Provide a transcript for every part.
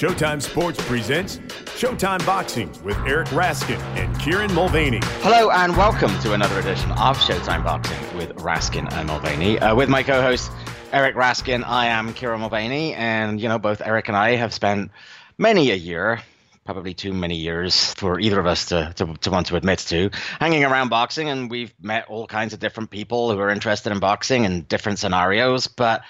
Showtime Sports presents Showtime Boxing with Eric Raskin and Kieran Mulvaney. Hello and welcome to another edition of Showtime Boxing with Raskin and Mulvaney. With my co-host Eric Raskin, I am Kieran Mulvaney, and both Eric and I have spent many a year, probably too many years for either of us to want to admit to, hanging around boxing, and we've met all kinds of different people who are interested in boxing and different scenarios, but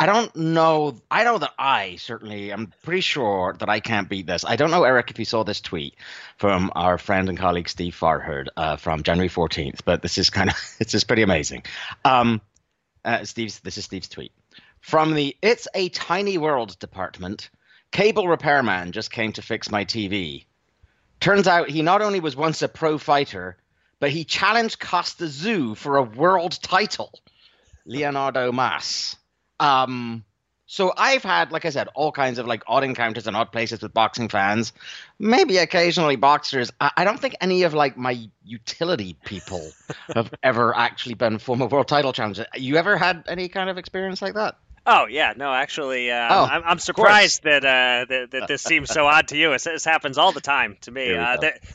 I don't know. I know that I certainly am pretty sure that I can't beat this. I don't know, Eric, if you saw this tweet from our friend and colleague Steve Farhood from January 14th, but this is it's just pretty amazing. This is Steve's tweet. From the It's a Tiny World department, cable repairman just came to fix my TV. Turns out he not only was once a pro fighter, but he challenged Costa Zoo for a world title. Leonardo Mas. So I've had, like I said, all kinds of odd encounters in odd places with boxing fans, maybe occasionally boxers. I don't think any of my utility people have ever actually been former world title challengers. You ever had any kind of experience like that? Oh yeah, no, actually, I'm surprised that this seems so odd to you. This happens all the time to me.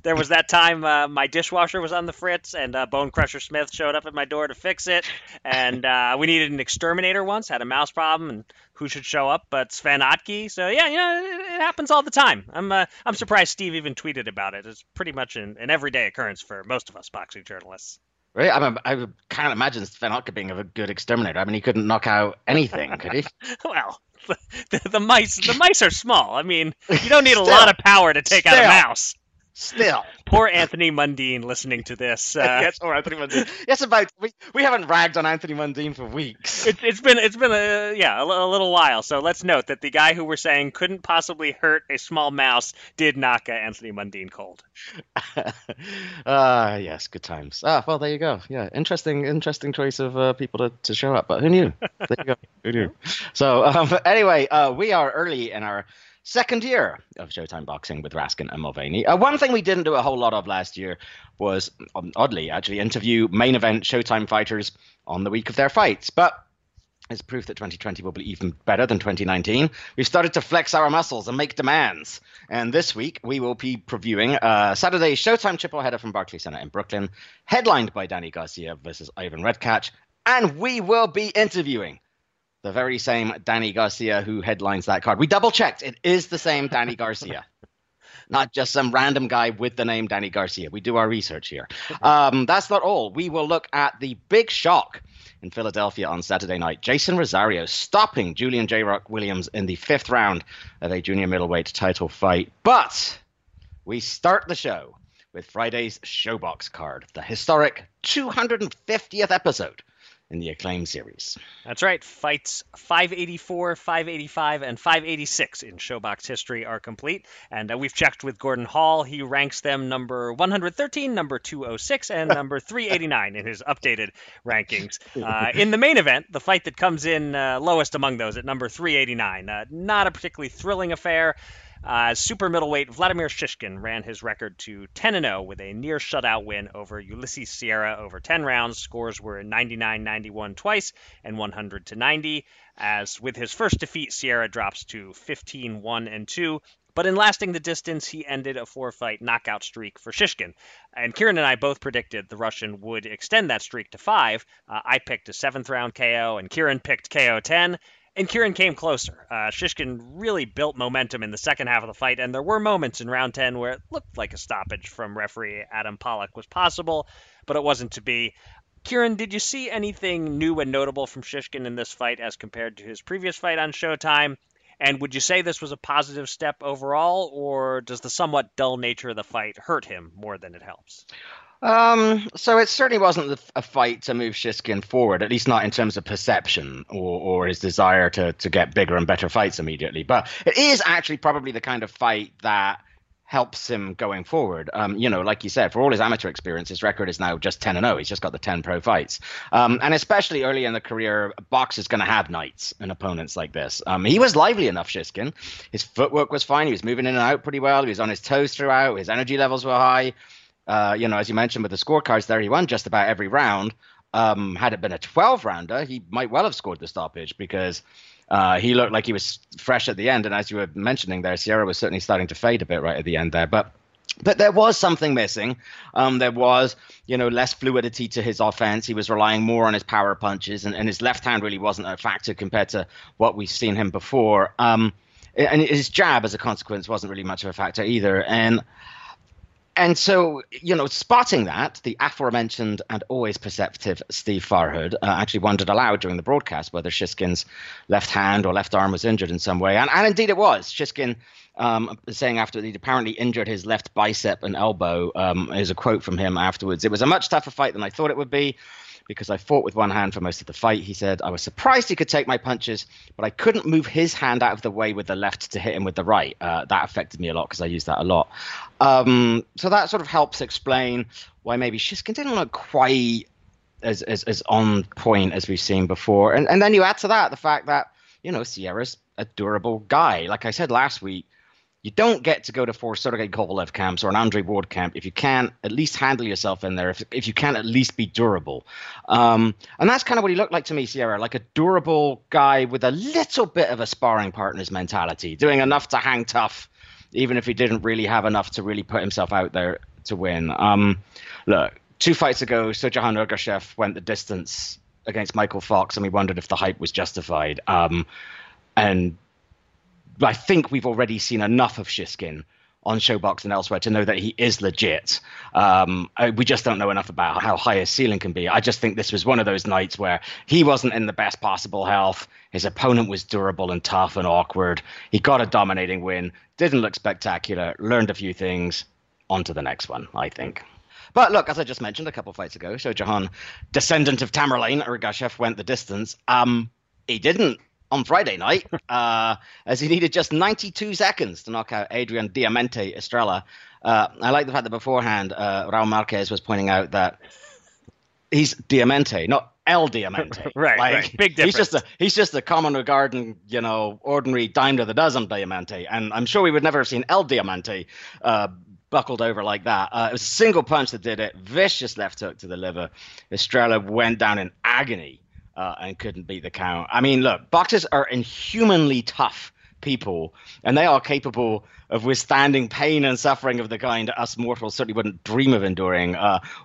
There was that time my dishwasher was on the fritz, and Bone Crusher Smith showed up at my door to fix it. And we needed an exterminator once, had a mouse problem, and who should show up but Sven Otke. So yeah, it happens all the time. I'm surprised Steve even tweeted about it. It's pretty much an everyday occurrence for most of us boxing journalists. Right, I can't imagine Sven Otke being a good exterminator. I mean, he couldn't knock out anything, could he? Well, the mice are small. I mean, you don't need a lot of power to take out a mouse. Still, poor Anthony Mundine listening to this. Yes, or Anthony Mundine. Yes, we haven't ragged on Anthony Mundine for weeks. It's been a little while. So let's note that the guy who we're saying couldn't possibly hurt a small mouse did knock Anthony Mundine cold. Yes, good times. Well, there you go. Yeah, interesting choice of people to show up. But who knew? There you go. Who knew? So anyway, we are early in our second year of Showtime Boxing with Raskin and Mulvaney. One thing we didn't do a whole lot of last year was, oddly, actually interview main event Showtime fighters on the week of their fights. But as proof that 2020 will be even better than 2019, we've started to flex our muscles and make demands. And this week, we will be previewing Saturday's Showtime tripleheader from Barclays Center in Brooklyn, headlined by Danny Garcia versus Ivan Redkach. And we will be interviewing the very same Danny Garcia who headlines that card. We double-checked. It is the same Danny Garcia, not just some random guy with the name Danny Garcia. We do our research here. That's not all. We will look at the big shock in Philadelphia on Saturday night. Jason Rosario stopping Julian J-Rock Williams in the fifth round of a junior middleweight title fight. But we start the show with Friday's Showbox card, the historic 250th episode in the Acclaim series. That's right. Fights 584, 585, and 586 in Showbox history are complete. And we've checked with Gordon Hall. He ranks them number 113, number 206, and number 389 in his updated rankings. In the main event, the fight that comes in lowest among those at number 389. Not a particularly thrilling affair. Super middleweight Vladimir Shishkin ran his record to 10-0 with a near shutout win over Ulysses Sierra over 10 rounds. Scores were 99-91 twice and 100-90. As with his first defeat, Sierra drops to 15-1-2. But in lasting the distance, he ended a four-fight knockout streak for Shishkin. And Kieran and I both predicted the Russian would extend that streak to 5. I picked a 7th-round KO, and Kieran picked KO-10. And Kieran came closer. Shishkin really built momentum in the second half of the fight, and there were moments in round 10 where it looked like a stoppage from referee Adam Pollock was possible, but it wasn't to be. Kieran, did you see anything new and notable from Shishkin in this fight as compared to his previous fight on Showtime? And would you say this was a positive step overall, or does the somewhat dull nature of the fight hurt him more than it helps? So it certainly wasn't a fight to move Shishkin forward, at least not in terms of perception or his desire to get bigger and better fights immediately. But it is actually probably the kind of fight that helps him going forward. Like you said, for all his amateur experience, his record is now just 10-0. He's just got the 10 pro fights. And especially early in the career, a boxer's going to have nights and opponents like this. He was lively enough, Shishkin. His footwork was fine. He was moving in and out pretty well. He was on his toes throughout. His energy levels were high. As you mentioned with the scorecards there, he won just about every round. Had it been a 12-rounder, he might well have scored the stoppage because He looked like he was fresh at the end. And as you were mentioning there, Sierra was certainly starting to fade a bit right at the end there. But there was something missing. There was, less fluidity to his offense. He was relying more on his power punches, and his left hand really wasn't a factor compared to what we've seen him before. And his jab, as a consequence, wasn't really much of a factor either. And so, spotting that, the aforementioned and always perceptive Steve Farhood actually wondered aloud during the broadcast whether Shishkin's left hand or left arm was injured in some way. And indeed it was. Shishkin saying after he'd apparently injured his left bicep and elbow, is a quote from him afterwards. It was a much tougher fight than I thought it would be, because I fought with one hand for most of the fight. He said, I was surprised he could take my punches, but I couldn't move his hand out of the way with the left to hit him with the right. That affected me a lot because I used that a lot. So that sort of helps explain why maybe Shishkin didn't look quite as on point as we've seen before. And then you add to that the fact that, Sierra's a durable guy. Like I said last week, you don't get to go to four Sergei Kovalev camps or an Andre Ward camp if you can't at least handle yourself in there, if you can't at least be durable. And that's kind of what he looked like to me, Sierra, like a durable guy with a little bit of a sparring partner's mentality, doing enough to hang tough, even if he didn't really have enough to really put himself out there to win. Look, 2 fights ago, Shohjahon Ergashev went the distance against Michael Fox, and we wondered if the hype was justified. And I think we've already seen enough of Shishkin on Showbox and elsewhere to know that he is legit. We just don't know enough about how high his ceiling can be. I just think this was one of those nights where he wasn't in the best possible health. His opponent was durable and tough and awkward. He got a dominating win, didn't look spectacular, learned a few things. On to the next one, I think. But look, as I just mentioned a couple of fights ago, Shohjahon, descendant of Tamerlane, Ergashev went the distance. He didn't. On Friday night, as he needed just 92 seconds to knock out Adrian Diamante Estrella. I like the fact that beforehand, Raul Marquez was pointing out that he's Diamante, not El Diamante. Right. Big difference. He's just a common garden, ordinary dime to the dozen Diamante. And I'm sure we would never have seen El Diamante buckled over like that. It was a single punch that did it. Vicious left hook to the liver. Estrella went down in agony. And couldn't beat the count. I mean, look, boxers are inhumanly tough people, and they are capable of withstanding pain and suffering of the kind us mortals certainly wouldn't dream of enduring.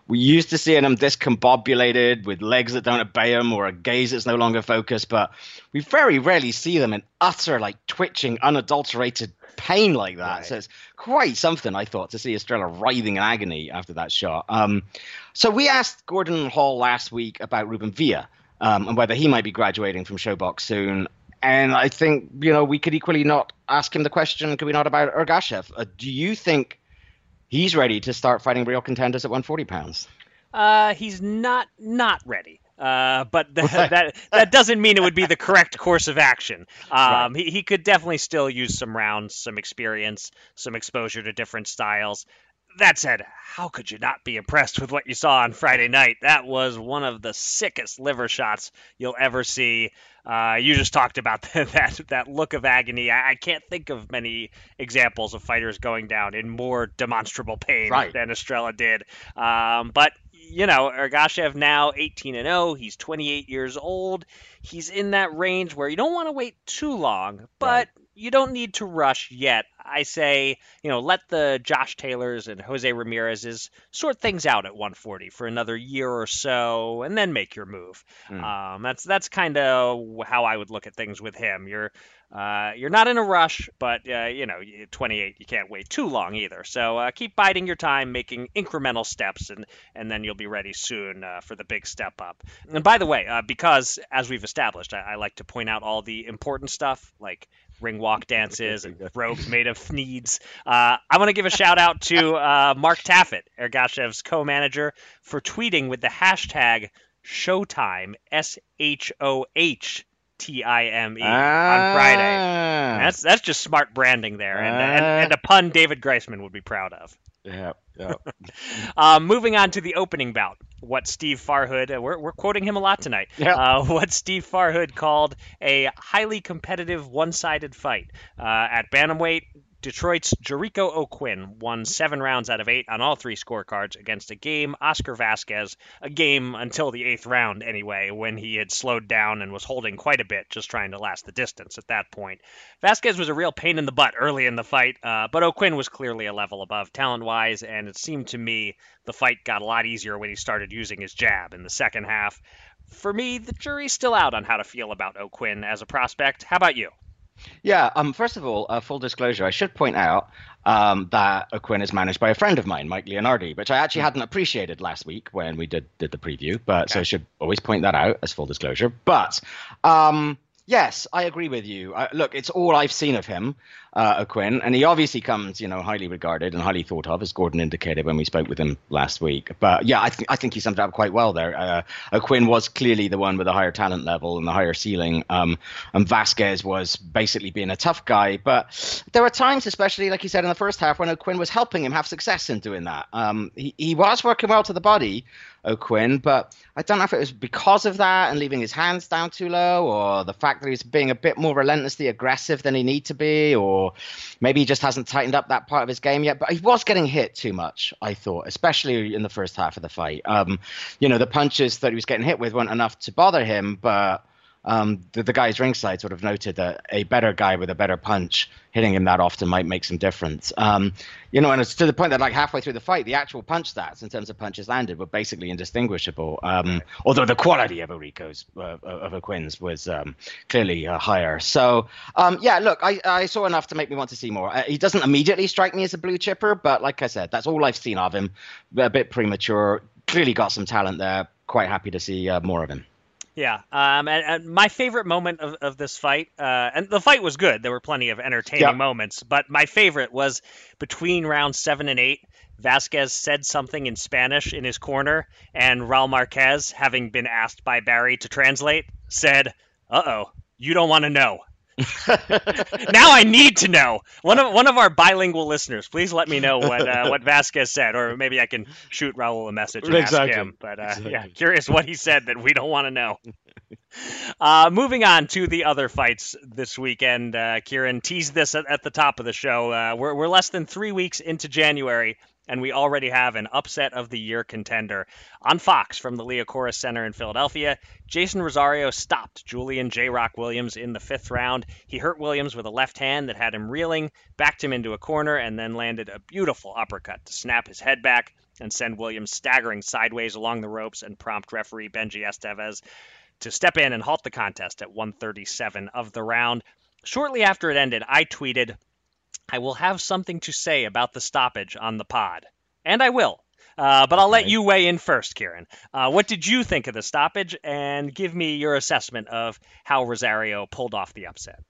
We used to seeing them discombobulated with legs that don't obey them or a gaze that's no longer focused, but we very rarely see them in utter, twitching, unadulterated pain like that. Right. So it's quite something, I thought, to see Estrella writhing in agony after that shot. So we asked Gordon Hall last week about Ruben Villa, and whether he might be graduating from Showbox soon. And I think, we could equally not ask him the question, could we not, about Ergashev? Do you think he's ready to start fighting real contenders at 140 pounds? He's not ready. But that doesn't mean it would be the correct course of action. Right. He could definitely still use some rounds, some experience, some exposure to different styles. That said, how could you not be impressed with what you saw on Friday night? That was one of the sickest liver shots you'll ever see. You just talked about that look of agony. I can't think of many examples of fighters going down in more demonstrable pain than Estrella did. But Ergashev now 18-0. He's 28 years old. He's in that range where you don't want to wait too long, but you don't need to rush yet. I say, let the Josh Taylors and Jose Ramirez's sort things out at 140 for another year or so, and then make your move. That's kind of how I would look at things with him. You're not in a rush, but, 28, you can't wait too long either. So keep biding your time, making incremental steps, and then you'll be ready soon for the big step up. And by the way, because as we've established, I like to point out all the important stuff, like ring walk dances and rope made of needs. I want to give a shout out to Mark Taffet, Ergashev's co-manager, for tweeting with the hashtag Showtime, SHOHTIME, on Friday. And that's just smart branding there, and a pun David Greisman would be proud of. Yeah. Moving on to the opening bout, what Steve Farhood, we're quoting him a lot tonight, what Steve Farhood called a highly competitive one-sided fight. At bantamweight, Detroit's Jericho O'Quinn won 7 rounds out of 8 on all 3 scorecards against a game Oscar Vasquez, a game until the 8th round anyway, when he had slowed down and was holding quite a bit, just trying to last the distance at that point. Vasquez was a real pain in the butt early in the fight, but O'Quinn was clearly a level above talent-wise, and it seemed to me the fight got a lot easier when he started using his jab in the second half. For me, the jury's still out on how to feel about O'Quinn as a prospect. How about you? Yeah, first of all, full disclosure, I should point out that O'Quinn is managed by a friend of mine, Mike Leonardi, which I actually hadn't appreciated last week when we did the preview. But okay. So I should always point that out as full disclosure. But yes, I agree with you. Look, it's all I've seen of him, O'Quinn, and he obviously comes, highly regarded and highly thought of, as Gordon indicated when we spoke with him last week. But yeah, I think he summed it up quite well there. O'Quinn was clearly the one with the higher talent level and the higher ceiling, and Vasquez was basically being a tough guy. But there were times, especially like you said in the first half, when O'Quinn was helping him have success in doing that. He was working well to the body, O'Quinn, but I don't know if it was because of that and leaving his hands down too low, or the fact that he's being a bit more relentlessly aggressive than he need to be, or maybe he just hasn't tightened up that part of his game yet. But he was getting hit too much, I thought, especially in the first half of the fight. The punches that he was getting hit with weren't enough to bother him, but the guys ringside sort of noted that a better guy with a better punch hitting him that often might make some difference. And it's to the point that like halfway through the fight, the actual punch stats in terms of punches landed were basically indistinguishable. Although the quality of O'Quinn's was clearly higher. So look, I saw enough to make me want to see more. He doesn't immediately strike me as a blue chipper, but like I said, that's all I've seen of him. A bit premature, clearly got some talent there. Quite happy to see more of him. Yeah, and my favorite moment of this fight, and the fight was good. There were plenty of entertaining moments, but my favorite was between round 7 and 8. Vasquez said something in Spanish in his corner, and Raul Marquez, having been asked by Barry to translate, said, "Uh-oh, you don't want to know." Now I need to know. One of our bilingual listeners, please let me know what Vasquez said, or maybe I can shoot Raul a message and ask him. But yeah, curious what he said that we don't want to know. Moving on to the other fights this weekend, Kieran teased this at the top of the show. We're less than 3 weeks into January, and we already have an upset of the year contender. On Fox, from the Leo Center in Philadelphia, Jason Rosario stopped Julian J-Rock Williams in the 5th round. He hurt Williams with a left hand that had him reeling, backed him into a corner, and then landed a beautiful uppercut to snap his head back and send Williams staggering sideways along the ropes and prompt referee Benjy Esteves to step in and halt the contest at 1:37 of the round. Shortly after it ended, I tweeted, "I will have something to say about the stoppage on the pod." And I will. But I'll let you weigh in first, Kieran. What did you think of the stoppage? And give me your assessment of how Rosario pulled off the upset.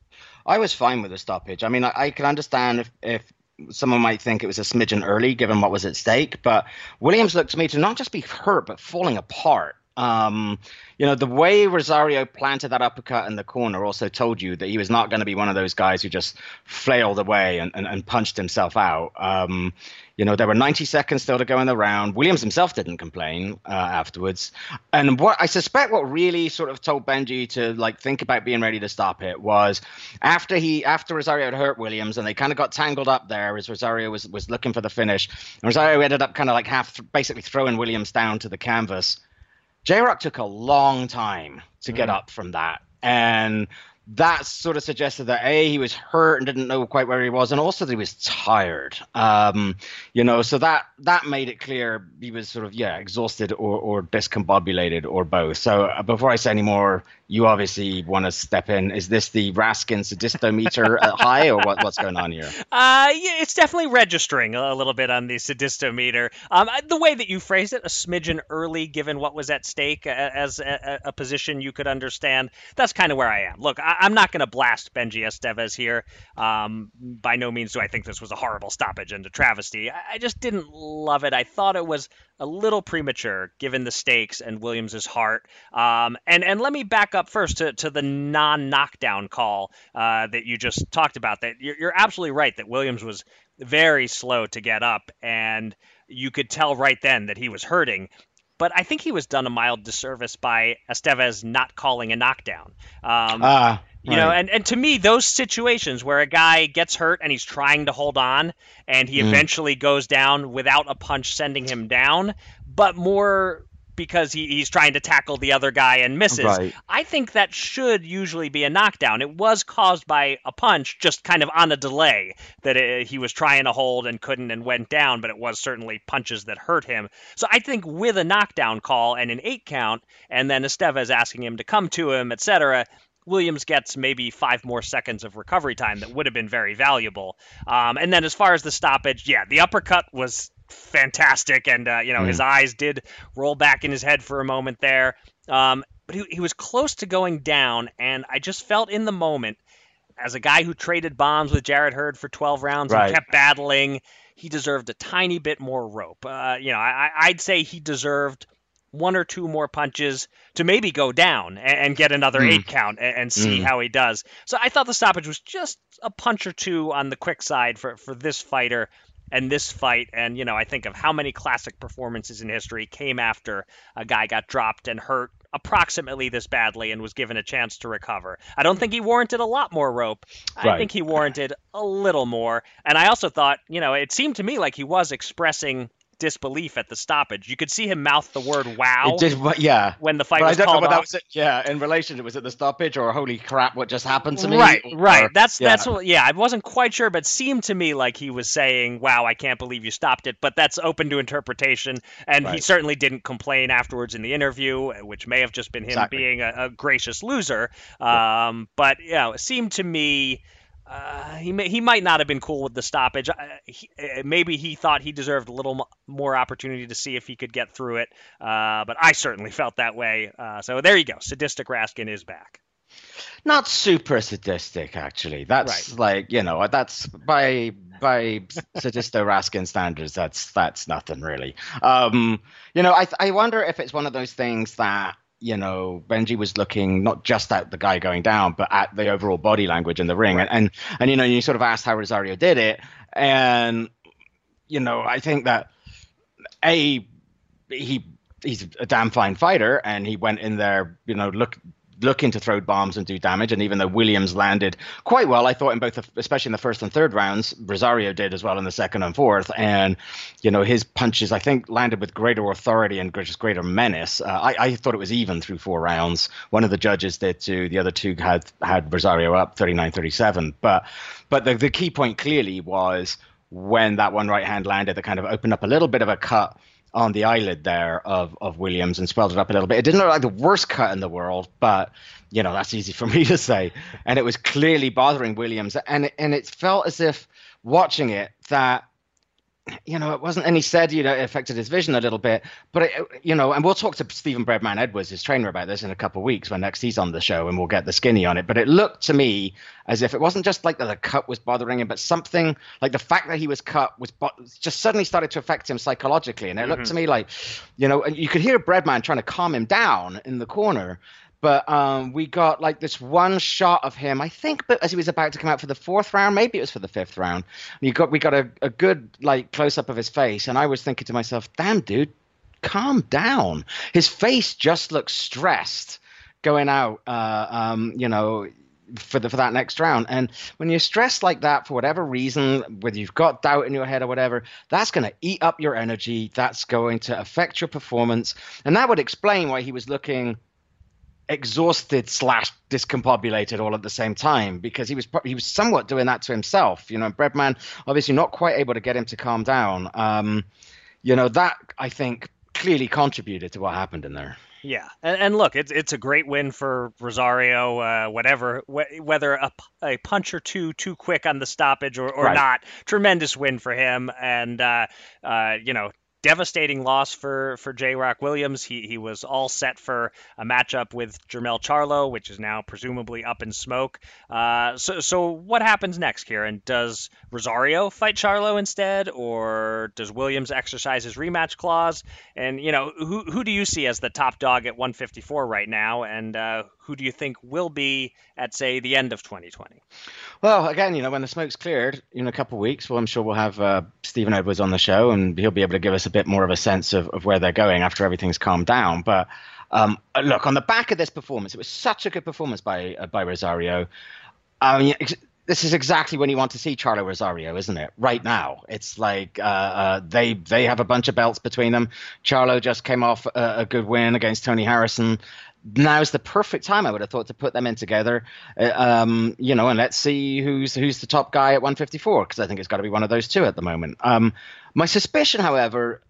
I was fine with the stoppage. I mean, I can understand if someone might think it was a smidgen early, given what was at stake. But Williams looked to me to not just be hurt, but falling apart. The way Rosario planted that uppercut in the corner also told you that he was not going to be one of those guys who just flailed away and punched himself out. There were 90 seconds still to go in the round. Williams himself didn't complain afterwards. And what I suspect what really sort of told Benjy to like think about being ready to stop it was after Rosario had hurt Williams and they kind of got tangled up there as Rosario was looking for the finish. And Rosario ended up kind of like basically throwing Williams down to the canvas. J-Rock took a long time to get up from that, and that sort of suggested that A, he was hurt and didn't know quite where he was, and also that he was tired. So that made it clear he was sort of exhausted or discombobulated or both. So before I say any more, you obviously want to step in. Is this the Raskin sadistometer high, or what's going on here? It's definitely registering a little bit on the sadistometer. The way that you phrased it, a smidgen early, given what was at stake as a position you could understand, that's kind of where I am. Look, I'm not going to blast Benjy Esteves here. By no means do I think this was a horrible stoppage and a travesty. I just didn't love it. I thought it was a little premature, given the stakes and Williams' heart. And let me back up first to the non-knockdown call that you just talked about. That you're absolutely right that Williams was very slow to get up, and you could tell right then that he was hurting. But I think he was done a mild disservice by Esteves not calling a knockdown. You know, and to me, those situations where a guy gets hurt and he's trying to hold on and he eventually goes down without a punch sending him down, but more because he's trying to tackle the other guy and misses. Right. I think that should usually be a knockdown. It was caused by a punch, just kind of on a delay that he was trying to hold and couldn't and went down, but it was certainly punches that hurt him. So I think with a knockdown call and an 8 count, and then Esteves asking him to come to him, etc., Williams gets maybe 5 more seconds of recovery time that would have been very valuable. And then as far as the stoppage, yeah, the uppercut was fantastic. And, you know, his eyes did roll back in his head for a moment there. But he was close to going down. And I just felt in the moment, as a guy who traded bombs with Jared Hurd for 12 rounds and kept battling, he deserved a tiny bit more rope. You know, I'd say he deserved 1 or 2 more punches to maybe go down and get another 8 count and see how he does. So I thought the stoppage was just a punch or two on the quick side for this fighter and this fight. And, you know, I think of how many classic performances in history came after a guy got dropped and hurt approximately this badly and was given a chance to recover. I don't think he warranted a lot more rope. I think he warranted a little more. And I also thought, you know, it seemed to me like he was expressing disbelief at the stoppage. You could see him mouth the word "wow." It did, yeah. When the fight was called off. In relation to, was it the stoppage or holy crap, what just happened to me? Right. That's what. Yeah, I wasn't quite sure, but it seemed to me like he was saying, "Wow, I can't believe you stopped it." But that's open to interpretation, and he certainly didn't complain afterwards in the interview, which may have just been him being a gracious loser. But yeah, it seemed to me. He might not have been cool with the stoppage. Maybe he thought he deserved a little more opportunity to see if he could get through it. But I certainly felt that way. So there you go. Sadistic Raskin is back. Not super sadistic, actually. That's like, you know, that's by Sadistic Raskin standards, that's nothing really. You know, I wonder if it's one of those things that, you know, Benjy was looking not just at the guy going down, but at the overall body language in the ring. And you know, you sort of asked how Rosario did it. And, you know, I think that, he's a damn fine fighter, and he went in there, you know, looking to throw bombs and do damage. And even though Williams landed quite well, I thought in both, especially in the first and third rounds, Rosario did as well in the second and fourth. And, you know, his punches, I think, landed with greater authority and just greater menace. I thought it was even through 4 rounds. One of the judges did too. The other two had Rosario up 39-37. But the key point clearly was when that one right hand landed, that kind of opened up a little bit of a cut on the eyelid there of Williams and swelled it up a little bit. It didn't look like the worst cut in the world, but, you know, that's easy for me to say. And it was clearly bothering Williams. And it felt as if watching it that, you know, it wasn't any said, you know, it affected his vision a little bit, but, it, you know, and we'll talk to Stephen Breadman Edwards, his trainer, about this in a couple of weeks when next he's on the show, and we'll get the skinny on it. But it looked to me as if it wasn't just like that the cut was bothering him, but something like the fact that he was cut was just suddenly started to affect him psychologically. And it looked to me like, you know, and you could hear Breadman trying to calm him down in the corner. But we got like this one shot of him, I think, but as he was about to come out for the 4th round, maybe it was for the 5th round. We got a good like close up of his face, and I was thinking to myself, "Damn, dude, calm down." His face just looked stressed going out, you know, for that next round. And when you're stressed like that for whatever reason, whether you've got doubt in your head or whatever, that's going to eat up your energy. That's going to affect your performance, and that would explain why he was looking exhausted / discombobulated all at the same time, because he was somewhat doing that to himself, you know. Breadman obviously not quite able to get him to calm down. You know, that I think clearly contributed to what happened in there. Yeah, and look, it's a great win for Rosario, whether a punch or two too quick on the stoppage or not. Tremendous win for him, and you know, devastating loss for J-Rock Williams. He was all set for a matchup with Jermell Charlo, which is now presumably up in smoke. So what happens next, Kieran? Does Rosario fight Charlo instead, or does Williams exercise his rematch clause? And, you know, who do you see as the top dog at 154 right now, and who do you think will be at, say, the end of 2020? Well, again, you know, when the smoke's cleared in a couple of weeks, well, I'm sure we'll have Stephen Edwards on the show, and he'll be able to give us a bit more of a sense of where they're going after everything's calmed down. But Look, on the back of this performance, it was such a good performance by Rosario. I mean, this is exactly when you want to see Charlo Rosario, isn't it? Right now, it's like they have a bunch of belts between them. Charlo just came off a good win against Tony Harrison. Now's the perfect time, I would have thought, to put them in together, you know, and let's see who's the top guy at 154, because I think it's got to be one of those two at the moment. My suspicion, however,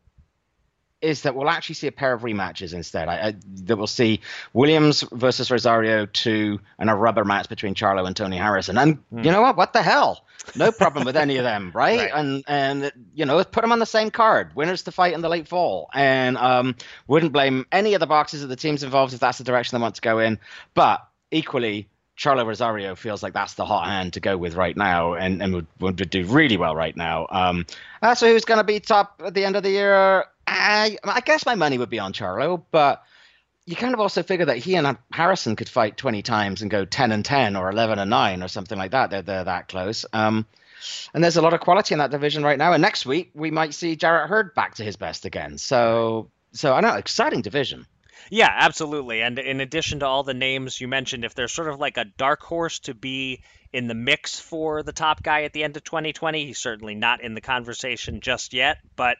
is that we'll actually see a pair of rematches instead. That we'll see Williams versus Rosario 2 and a rubber match between Charlo and Tony Harrison. And you know what? What the hell? No problem with any of them, right? And you know, put them on the same card. Winners to fight in the late fall. And wouldn't blame any of the boxers or the teams involved if that's the direction they want to go in. But equally, Charlo Rosario feels like that's the hot hand to go with right now and would do really well right now. So who's going to be top at the end of the year? I guess my money would be on Charlo, but you kind of also figure that he and Harrison could fight 20 times and go 10-10 or 11-9 or something like that. They're that close. And there's a lot of quality in that division right now. And next week, we might see Jared Hurd back to his best again. So I know, exciting division. Yeah, absolutely. And in addition to all the names you mentioned, if there's sort of like a dark horse to be in the mix for the top guy at the end of 2020, he's certainly not in the conversation just yet. But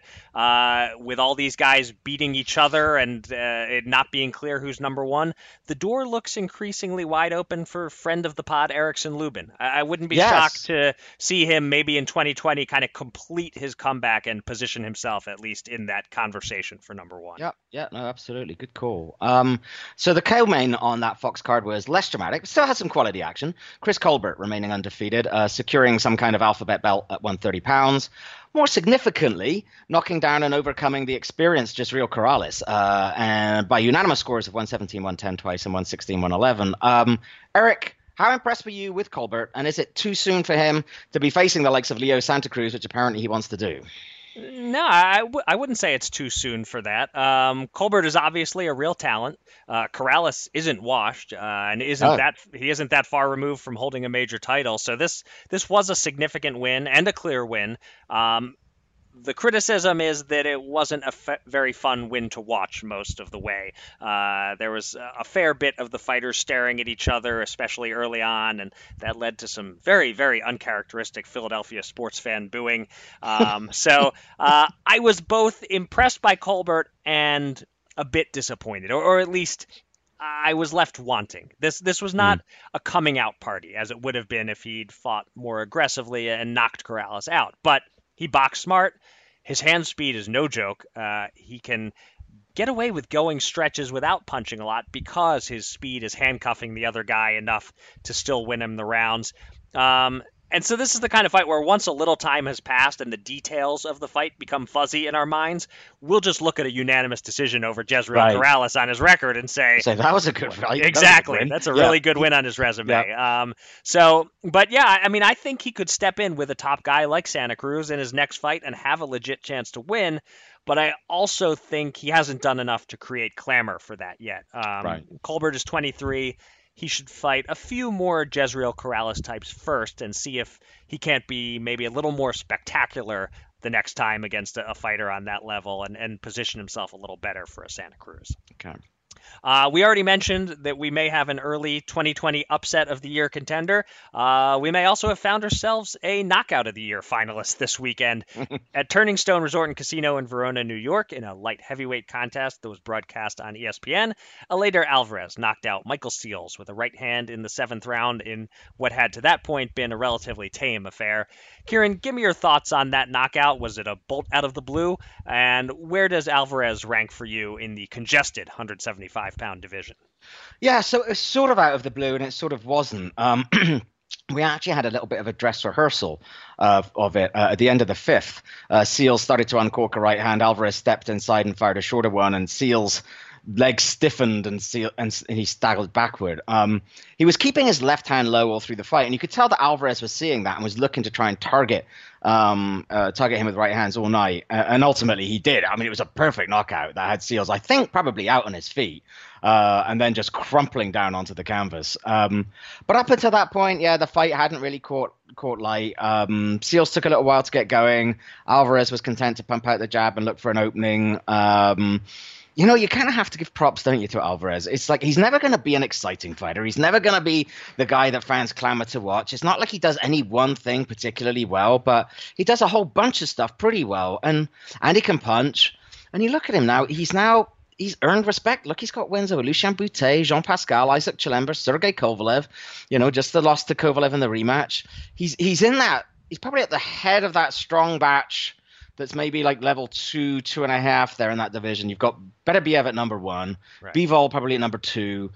with all these guys beating each other and it not being clear who's number one, the door looks increasingly wide open for friend of the pod, Erickson Lubin. I wouldn't be shocked to see him maybe in 2020 kind of complete his comeback and position himself at least in that conversation for number one. Yeah, no, absolutely. Good call. So the co-main on that Fox card was less dramatic, but still had some quality action. Chris Colbert remaining undefeated, securing some kind of alphabet belt at 130 pounds. More significantly, knocking down and overcoming the experienced Jezreel Corrales and by unanimous scores of 117, 110 twice and 116, 111. Eric, how impressed were you with Colbert? And is it too soon for him to be facing the likes of Leo Santa Cruz, which apparently he wants to do? No, I wouldn't say it's too soon for that. Colbert is obviously a real talent. Corrales isn't washed and isn't that far removed from holding a major title. So this was a significant win and a clear win. The criticism is that it wasn't a very fun win to watch most of the way. There was a fair bit of the fighters staring at each other, especially early on, and that led to some very, very uncharacteristic Philadelphia sports fan booing. So I was both impressed by Colbert and a bit disappointed, or at least I was left wanting. This was not a coming out party, as it would have been if he'd fought more aggressively and knocked Corrales out. But he boxed smart. His hand speed is no joke. He can get away with going stretches without punching a lot because his speed is handcuffing the other guy enough to still win him the rounds. And so this is the kind of fight where once a little time has passed and the details of the fight become fuzzy in our minds, we'll just look at a unanimous decision over Jezreel Corrales on his record and say that was a good fight. Exactly. That's a really good win on his resume. Yeah. I think he could step in with a top guy like Santa Cruz in his next fight and have a legit chance to win. But I also think he hasn't done enough to create clamor for that yet. Colbert is 23. He should fight a few more Jezreel Corrales types first and see if he can't be maybe a little more spectacular the next time against a fighter on that level and position himself a little better for a Santa Cruz. Okay. We already mentioned that we may have an early 2020 upset of the year contender. We may also have found ourselves a knockout of the year finalist this weekend at Turning Stone Resort and Casino in Verona, New York, in a light heavyweight contest that was broadcast on ESPN. Eleider Álvarez knocked out Michael Seals with a right hand in the seventh round in what had to that point been a relatively tame affair. Kieran, give me your thoughts on that knockout. Was it a bolt out of the blue? And where does Álvarez rank for you in the congested 175 pound division? Yeah, so it's sort of out of the blue and it sort of wasn't. We actually had a little bit of a dress rehearsal of it at the end of the fifth. Seals started to uncork a right hand. Álvarez stepped inside and fired a shorter one, and Seals' legs stiffened and he staggered backward. He was keeping his left hand low all through the fight, and you could tell that Álvarez was seeing that and was looking to try and target him with right hands all night, and ultimately he did. I mean, it was a perfect knockout that had Seals, I think, probably out on his feet and then just crumpling down onto the canvas. But up until that point, the fight hadn't really caught light. Seals took a little while to get going. Álvarez was content to pump out the jab and look for an opening. you know, you kind of have to give props, don't you, to Alvarez? It's like he's never going to be an exciting fighter. He's never going to be the guy that fans clamor to watch. It's not like he does any one thing particularly well, but he does a whole bunch of stuff pretty well. And he can punch. And you look at him now, he's earned respect. Look, he's got wins over Lucien Boutte, Jean Pascal, Isaac Chalemba, Sergei Kovalev, you know, just the loss to Kovalev in the rematch. He's in that. He's probably at the head of that strong batch that's maybe like level 2, 2.5 there in that division. You've got Better Biev at number 1, right. Bivol probably at number 2.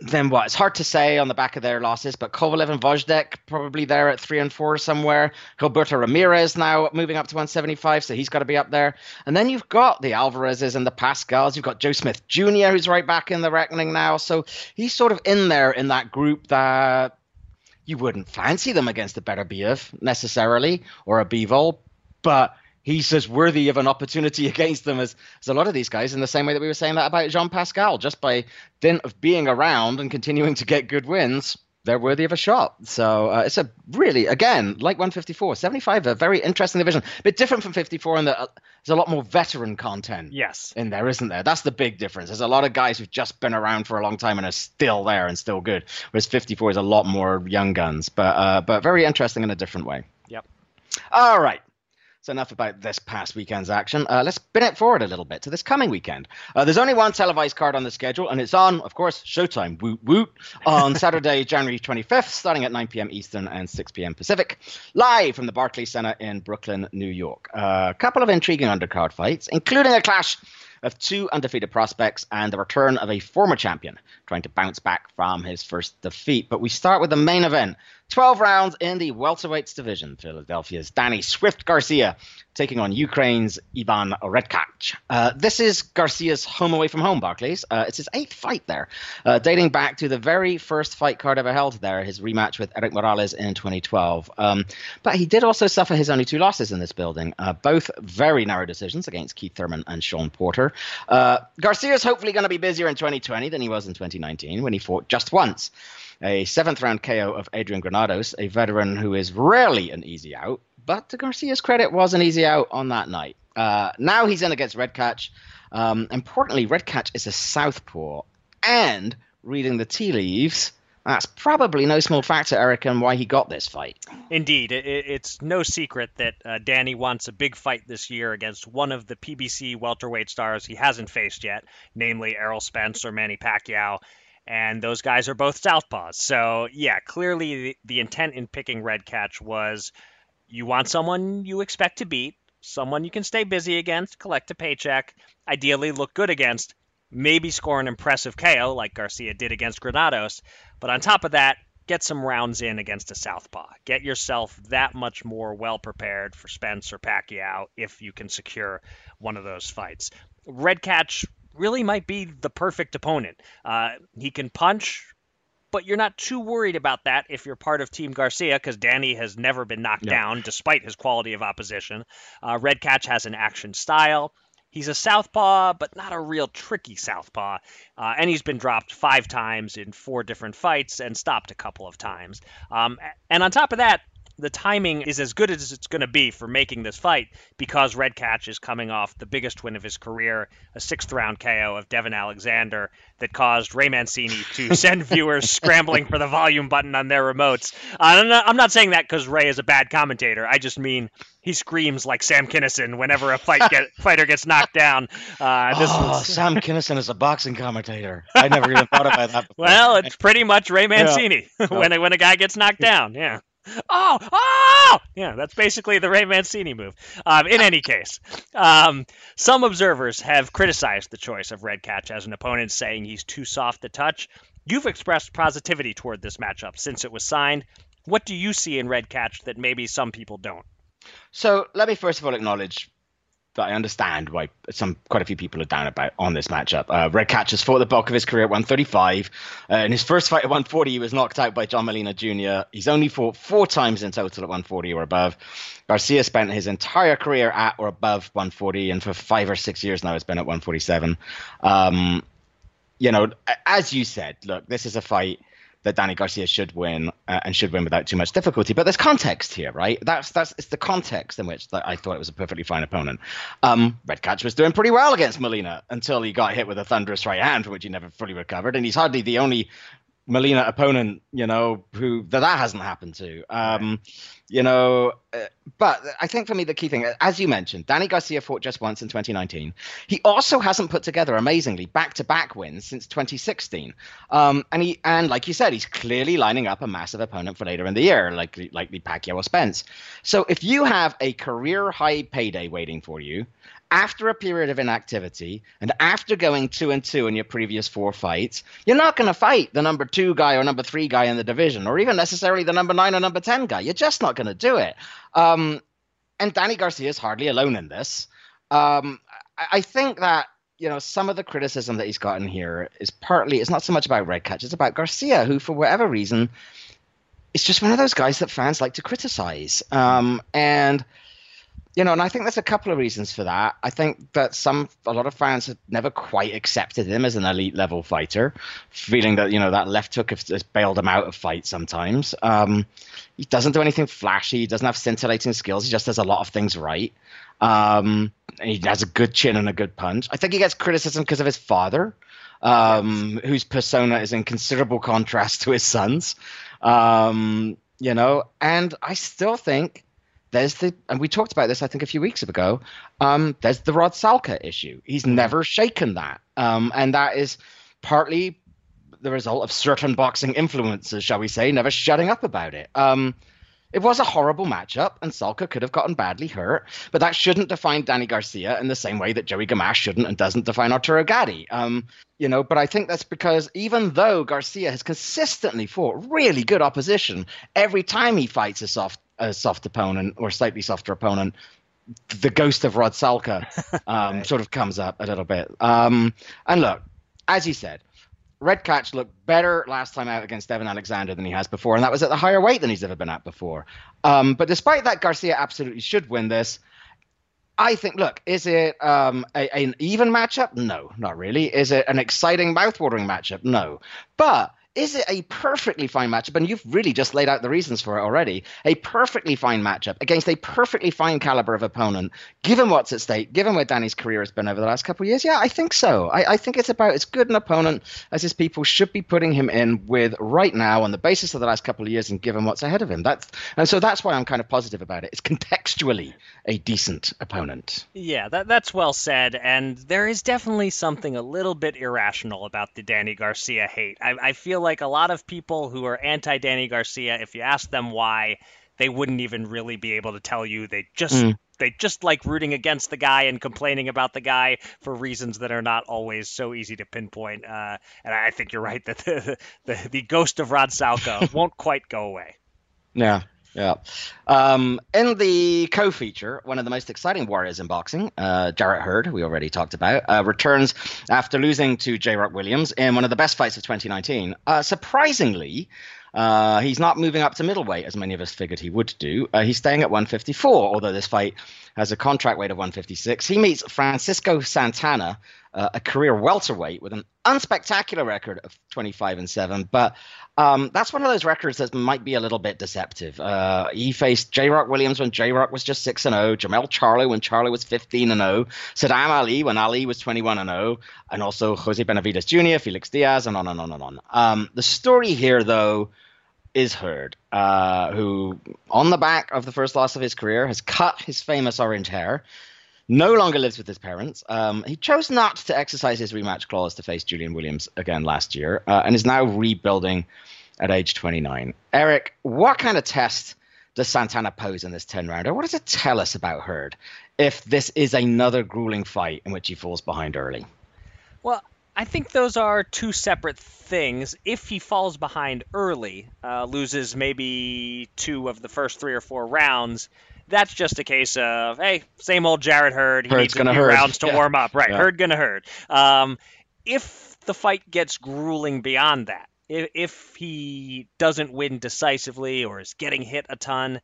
Then what? It's hard to say on the back of their losses, but Kovalev and Vozdek probably there at 3 and 4 somewhere. Gilberto Ramirez now moving up to 175, so he's got to be up there. And then you've got the Alvarezes and the Pascals. You've got Joe Smith Jr., who's right back in the reckoning now. So he's sort of in there in that group that you wouldn't fancy them against the Better Biev necessarily, or a Bivol, but he's as worthy of an opportunity against them as a lot of these guys, in the same way that we were saying that about Jean Pascal. Just by dint of being around and continuing to get good wins, they're worthy of a shot. So it's a really, again, like 154, 75, a very interesting division. A bit different from 54 in that there's a lot more veteran content in there, isn't there? That's the big difference. There's a lot of guys who've just been around for a long time and are still there and still good, whereas 54 is a lot more young guns. But very interesting in a different way. Yep. All right. So enough about this past weekend's action. Let's spin it forward a little bit to this coming weekend. There's only one televised card on the schedule, and it's on, of course, Showtime, woot woot, on Saturday, January 25th, starting at 9 p.m. Eastern and 6 p.m. Pacific, live from the Barclays Center in Brooklyn, New York. A couple of intriguing undercard fights, including a clash of 2 undefeated prospects and the return of a former champion trying to bounce back from his first defeat. But we start with the main event. 12 rounds in the welterweights division. Philadelphia's Danny Swift Garcia taking on Ukraine's Ivan Redkach. This is Garcia's home away from home, Barclays. It's his 8th fight there, dating back to the very first fight card ever held there, his rematch with Eric Morales in 2012. But he did also suffer his only 2 losses in this building, both very narrow decisions against Keith Thurman and Sean Porter. Garcia's hopefully going to be busier in 2020 than he was in 2019 when he fought just once. A 7th-round KO of Adrian Granados, a veteran who is rarely an easy out, but to Garcia's credit, was an easy out on that night. Now he's in against Redkach. Importantly, Redkach is a southpaw, and reading the tea leaves, that's probably no small factor, Eric, in why he got this fight. Indeed. It's no secret that Danny wants a big fight this year against one of the PBC welterweight stars he hasn't faced yet, namely Errol Spence or Manny Pacquiao. And those guys are both southpaws. So, yeah, clearly the intent in picking Redkach was you want someone you expect to beat, someone you can stay busy against, collect a paycheck, ideally look good against, maybe score an impressive KO like Garcia did against Granados. But on top of that, get some rounds in against a southpaw. Get yourself that much more well-prepared for Spence or Pacquiao if you can secure one of those fights. Redkach really might be the perfect opponent. He can punch, but you're not too worried about that if you're part of Team Garcia, because Danny has never been knocked down, despite his quality of opposition. Redkach has an action style. He's a southpaw, but not a real tricky southpaw. And he's been dropped 5 times in 4 different fights and stopped a couple of times. And on top of that, the timing is as good as it's going to be for making this fight because Redkach is coming off the biggest win of his career, a 6th-round KO of Devin Alexander that caused Ray Mancini to send viewers scrambling for the volume button on their remotes. I'm not saying that because Ray is a bad commentator. I just mean he screams like Sam Kinison whenever a fighter gets knocked down. Sam Kinison is a boxing commentator. I never even thought about that before. Well, it's pretty much Ray Mancini when a guy gets knocked down, yeah. Oh! Yeah, that's basically the Ray Mancini move. In any case, some observers have criticized the choice of Redkach as an opponent, saying he's too soft to touch. You've expressed positivity toward this matchup since it was signed. What do you see in Redkach that maybe some people don't? So let me first of all acknowledge that I understand why quite a few people are down about on this matchup. Redkach has fought the bulk of his career at 135. In his first fight at 140, he was knocked out by John Molina Jr. He's only fought 4 times in total at 140 or above. Garcia spent his entire career at or above 140, and for 5 or 6 years now, it's been at 147. You know, as you said, look, this is a fight that Danny Garcia should win and should win without too much difficulty. But there's context here, right? It's the context in which that I thought it was a perfectly fine opponent. Redkach was doing pretty well against Molina until he got hit with a thunderous right hand from which he never fully recovered. And he's hardly the only Molina opponent, you know, who that hasn't happened to, you know. But I think for me, the key thing, as you mentioned, Danny Garcia fought just once in 2019. He also hasn't put together, amazingly, back-to-back wins since 2016. And like you said, he's clearly lining up a massive opponent for later in the year, likely Pacquiao or Spence. So if you have a career-high payday waiting for you, after a period of inactivity and after going 2-2 in your previous 4 fights, you're not going to fight the number 2 guy or number 3 guy in the division, or even necessarily the number 9 or number 10 guy. You're just not going to do it. And Danny Garcia is hardly alone in this. I think that, you know, some of the criticism that he's gotten here is partly, it's not so much about Redkach, it's about Garcia, who for whatever reason, is just one of those guys that fans like to criticize. You know, and I think there's a couple of reasons for that. I think that a lot of fans have never quite accepted him as an elite level fighter, feeling that, you know, that left hook has bailed him out of fights sometimes. He doesn't do anything flashy. He doesn't have scintillating skills. He just does a lot of things right. And he has a good chin and a good punch. I think he gets criticism because of his father, whose persona is in considerable contrast to his son's. You know, and I still think and we talked about this, I think, a few weeks ago. There's the Rod Salka issue. He's never shaken that. And that is partly the result of certain boxing influences, shall we say, never shutting up about it. It was a horrible matchup, and Salka could have gotten badly hurt, but that shouldn't define Danny Garcia in the same way that Joey Gamache shouldn't and doesn't define Arturo Gatti. You know, but I think that's because even though Garcia has consistently fought really good opposition, every time he fights a soft opponent or slightly softer opponent, the ghost of Rod Salka right. sort of comes up a little bit. And look, as you said, Redkach looked better last time out against Devin Alexander than he has before, and that was at the higher weight than he's ever been at before. But despite that, Garcia absolutely should win this. I think, look, is it an even matchup? No, not really. Is it an exciting, mouthwatering matchup? No. But is it a perfectly fine matchup? And you've really just laid out the reasons for it already. A perfectly fine matchup against a perfectly fine caliber of opponent, given what's at stake, given where Danny's career has been over the last couple of years. Yeah, I think so. I think it's about as good an opponent as his people should be putting him in with right now on the basis of the last couple of years and given what's ahead of him. So that's why I'm kind of positive about it. It's contextually a decent opponent. Yeah, that's well said. And there is definitely something a little bit irrational about the Danny Garcia hate. I feel like a lot of people who are anti-Danny Garcia, if you ask them why, they wouldn't even really be able to tell you. They just like rooting against the guy and complaining about the guy for reasons that are not always so easy to pinpoint. And I think you're right that the ghost of Rod Salka won't quite go away. Yeah. Yeah. In the co-feature, one of the most exciting warriors in boxing, Jared Hurd, who we already talked about, returns after losing to J-Rock Williams in one of the best fights of 2019. Surprisingly, he's not moving up to middleweight, as many of us figured he would do. He's staying at 154, although this fight has a contract weight of 156. He meets Francisco Santana, a career welterweight with an unspectacular record of 25-7, but that's one of those records that might be a little bit deceptive. He faced J-Rock Williams when J-Rock was just 6-0, Jermell Charlo when Charlo was 15-0, Saddam Ali when Ali was 21-0, and also Jose Benavides Jr., Felix Diaz, and on and on and on. The story here, though, is Hurd, who, on the back of the first loss of his career, has cut his famous orange hair, no longer lives with his parents. He chose not to exercise his rematch clause to face Julian Williams again last year, and is now rebuilding at age 29. Eric, what kind of test does Santana pose in this 10-rounder? What does it tell us about Hurd if this is another grueling fight in which he falls behind early? Well, I think those are two separate things. If he falls behind early, loses maybe 2 of the first 3 or 4 rounds, that's just a case of, hey, same old Jared Hurd. He needs a few rounds to warm up. Right, yeah. Hurd gonna Hurd. If the fight gets grueling beyond that, if he doesn't win decisively or is getting hit a ton,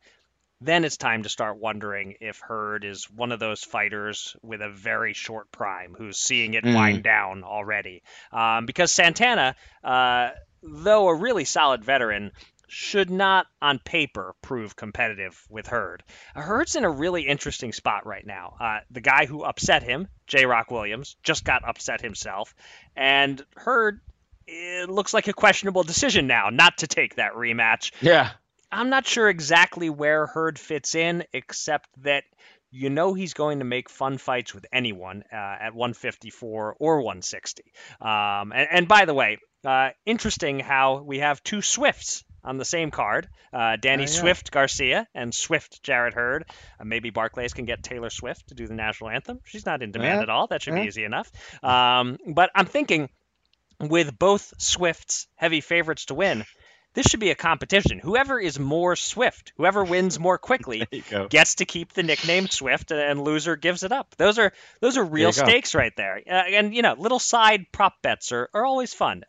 then it's time to start wondering if Hurd is one of those fighters with a very short prime who's seeing it wind down already. Because Santana though a really solid veteran, should not, on paper, prove competitive with Hurd. Hurd's in a really interesting spot right now. The guy who upset him, J-Rock Williams, just got upset himself. And Hurd, it looks like a questionable decision now not to take that rematch. Yeah. I'm not sure exactly where Hurd fits in, except that you know he's going to make fun fights with anyone at 154 or 160. And by the way, interesting how we have two Swifts on the same card, Danny Swift Garcia and Swift Jared Hurd. Maybe Barclays can get Taylor Swift to do the national anthem. She's not in demand at all. That should be easy enough. But I'm thinking with both Swifts heavy favorites to win, this should be a competition. Whoever is more swift, whoever wins more quickly, gets to keep the nickname Swift, and loser gives it up. Those are real stakes right there. And you know, little side prop bets are always fun.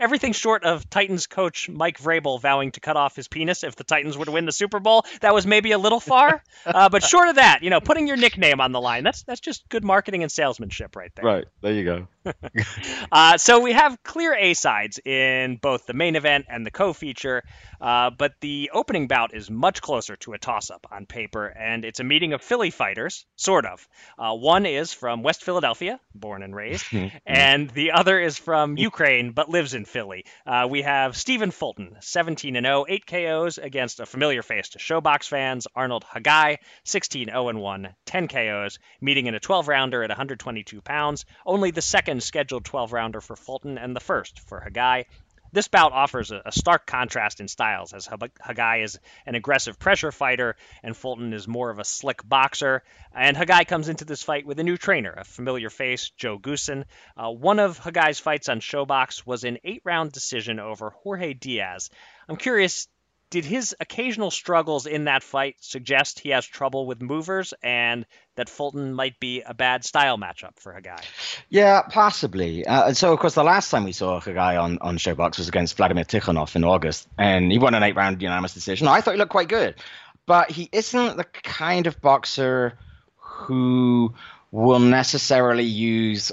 Everything short of Titans coach Mike Vrabel vowing to cut off his penis if the Titans were to win the Super Bowl, that was maybe a little far. But short of that, you know, putting your nickname on the line, that's just good marketing and salesmanship right there. Right. There you go. So we have clear A-sides in both the main event and the co-feature, but the opening bout is much closer to a toss-up on paper, and it's a meeting of Philly fighters, sort of. One is from West Philadelphia, born and raised, and the other is from Ukraine, but lives in Philly. We have Stephen Fulton, 17-0, 8 KOs against a familiar face to Showbox fans, Arnold Hagai, 16-0-1, 10 KOs, meeting in a 12-rounder at 122 pounds, only the second scheduled 12-rounder for Fulton and the first for Hagai. This bout offers a stark contrast in styles, as Hagai is an aggressive pressure fighter and Fulton is more of a slick boxer. And Hagai comes into this fight with a new trainer, a familiar face, Joe Goosen. One of Hagai's fights on Showbox was an 8-round decision over Jorge Diaz. I'm curious, did his occasional struggles in that fight suggest he has trouble with movers and that Fulton might be a bad style matchup for Hagai? Yeah, possibly. And so, of course, the last time we saw Hagai on Showbox was against Vladimir Tikhonov in August, and he won an 8-round unanimous decision. I thought he looked quite good, but he isn't the kind of boxer who will necessarily use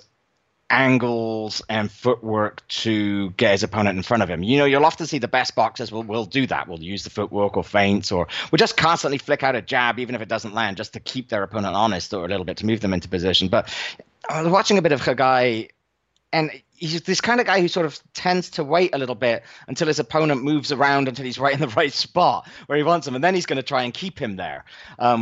angles and footwork to get his opponent in front of him. You know, you'll often see the best boxers will do that. We'll use the footwork or feints, or we'll just constantly flick out a jab, even if it doesn't land, just to keep their opponent honest or a little bit to move them into position. But I was watching a bit of Hagai, and he's this kind of guy who sort of tends to wait a little bit until his opponent moves around until he's right in the right spot where he wants him. And then he's going to try and keep him there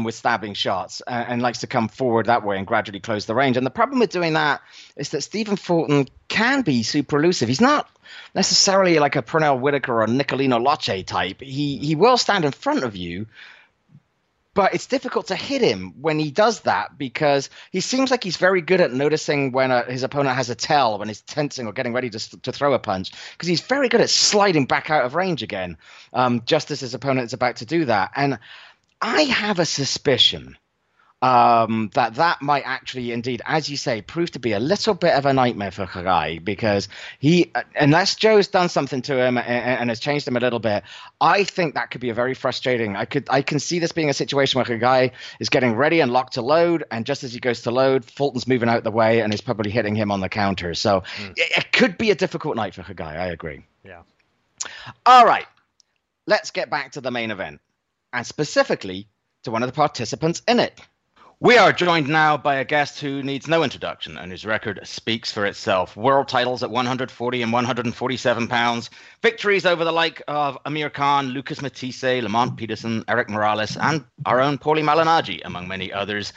with stabbing shots and likes to come forward that way and gradually close the range. And the problem with doing that is that Stephen Fulton can be super elusive. He's not necessarily like a Pernell Whitaker or Nicolino Loche type. He will stand in front of you, but it's difficult to hit him when he does that because he seems like he's very good at noticing when his opponent has a tell, when he's tensing or getting ready to throw a punch, because he's very good at sliding back out of range again, just as his opponent is about to do that. And I have a suspicion that might actually indeed, as you say, prove to be a little bit of a nightmare for Hagai, because he, unless Joe's done something to him and has changed him a little bit, I think that could be a very frustrating. I can see this being a situation where Hagai is getting ready and locked to load, and just as he goes to load, Fulton's moving out the way and is probably hitting him on the counter. So it could be a difficult night for Hagai. I agree. Yeah. All right. Let's get back to the main event, and specifically to one of the participants in it. We are joined now by a guest who needs no introduction and whose record speaks for itself. World titles at 140 and 147 pounds. Victories over the like of Amir Khan, Lucas Matisse, Lamont Peterson, Eric Morales, and our own Paulie Malignaggi, among many others.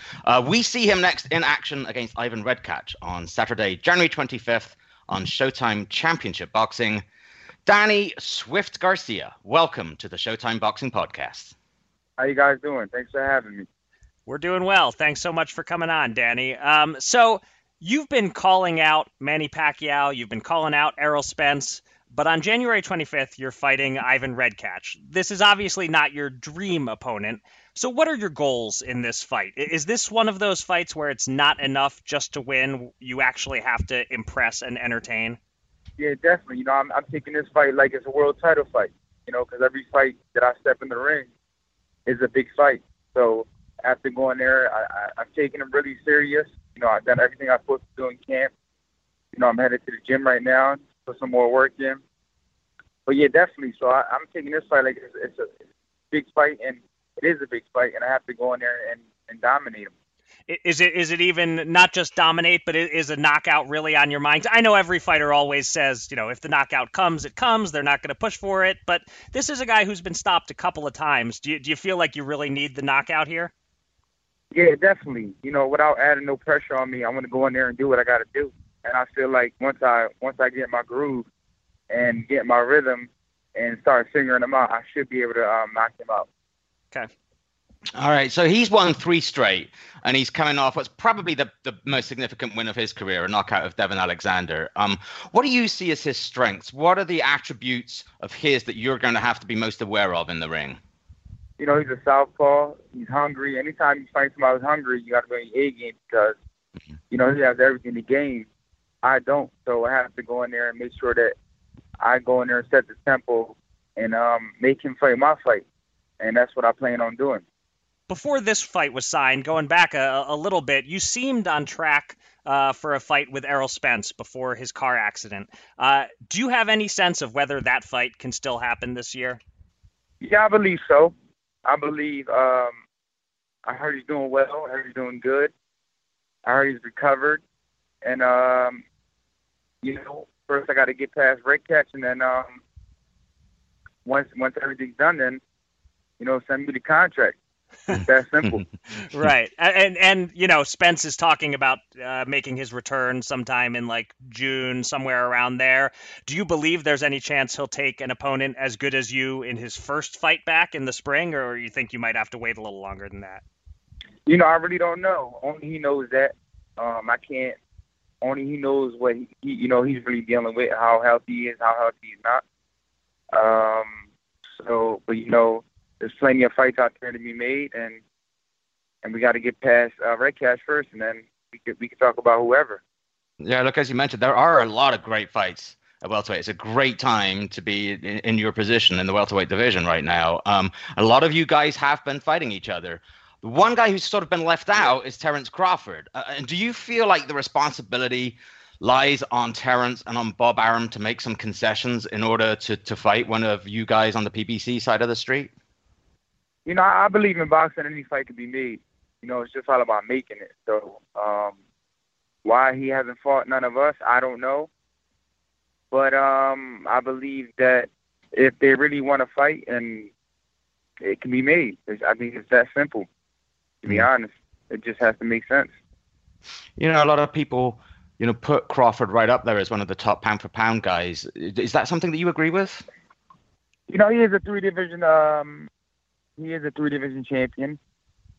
We see him next in action against Ivan Redkach on Saturday, January 25th on Showtime Championship Boxing. Danny Swift Garcia, welcome to the Showtime Boxing Podcast. How you guys doing? Thanks for having me. We're doing well. Thanks so much for coming on, Danny. So you've been calling out Manny Pacquiao. You've been calling out Errol Spence. But on January 25th, you're fighting Ivan Redkach. This is obviously not your dream opponent. So what are your goals in this fight? Is this one of those fights where it's not enough just to win? You actually have to impress and entertain? Yeah, definitely. You know, I'm taking this fight like it's a world title fight, you know, because every fight that I step in the ring is a big fight. So after going there, I'm taking them really serious. You know, I've done everything I'm supposed to do in camp. You know, I'm headed to the gym right now, put some more work in. But yeah, definitely. So I'm taking this fight like it's a big fight, and it is a big fight, and I have to go in there and dominate them. Is it even not just dominate, but is a knockout really on your mind? I know every fighter always says, you know, if the knockout comes, it comes. They're not going to push for it. But this is a guy who's been stopped a couple of times. Do you feel like you really need the knockout here? Yeah, definitely. You know, without adding no pressure on me, I want to go in there and do what I got to do. And I feel like once I get my groove and get my rhythm and start figuring them out, I should be able to knock him out. Okay. All right, so he's won 3 straight, and he's coming off what's probably the most significant win of his career, a knockout of Devin Alexander. What do you see as his strengths? What are the attributes of his that you're going to have to be most aware of in the ring? You know, he's a southpaw. He's hungry. Anytime you find somebody who's hungry, you got to go in your A game because, you know, he has everything to gain. I don't, so I have to go in there and make sure that I go in there and set the tempo and make him fight my fight, and that's what I plan on doing. Before this fight was signed, going back a little bit, you seemed on track for a fight with Errol Spence before his car accident. Do you have any sense of whether that fight can still happen this year? Yeah, I believe so. I believe I heard he's doing well. I heard he's doing good. I heard he's recovered. And, you know, first I got to get past Redkach, and then once everything's done, then, you know, send me the contract. That's simple. Right. And you know, Spence is talking about making his return sometime in like June, somewhere around there. Do you believe there's any chance he'll take an opponent as good as you in his first fight back in the spring, or you think you might have to wait a little longer than that? You know, I really don't know. Only he knows that. I can't. Only he knows what he you know, he's really dealing with, how healthy he is, how healthy he's not. So, but you know, there's plenty of fights out there to be made, and we got to get past Redkach first, and then we could talk about whoever. Yeah, look, as you mentioned, there are a lot of great fights at welterweight. It's a great time to be in your position in the welterweight division right now. A lot of you guys have been fighting each other. The one guy who's sort of been left out is Terence Crawford. And do you feel like the responsibility lies on Terence and on Bob Arum to make some concessions in order to fight one of you guys on the PBC side of the street? You know, I believe in boxing, any fight can be made. You know, it's just all about making it. So why he hasn't fought none of us, I don't know. But I believe that if they really want to fight, and it can be made. I think it's that simple, to be honest. It just has to make sense. You know, a lot of people, you know, put Crawford right up there as one of the top pound-for-pound guys. Is that something that you agree with? You know, he is a three-division He is a three-division champion.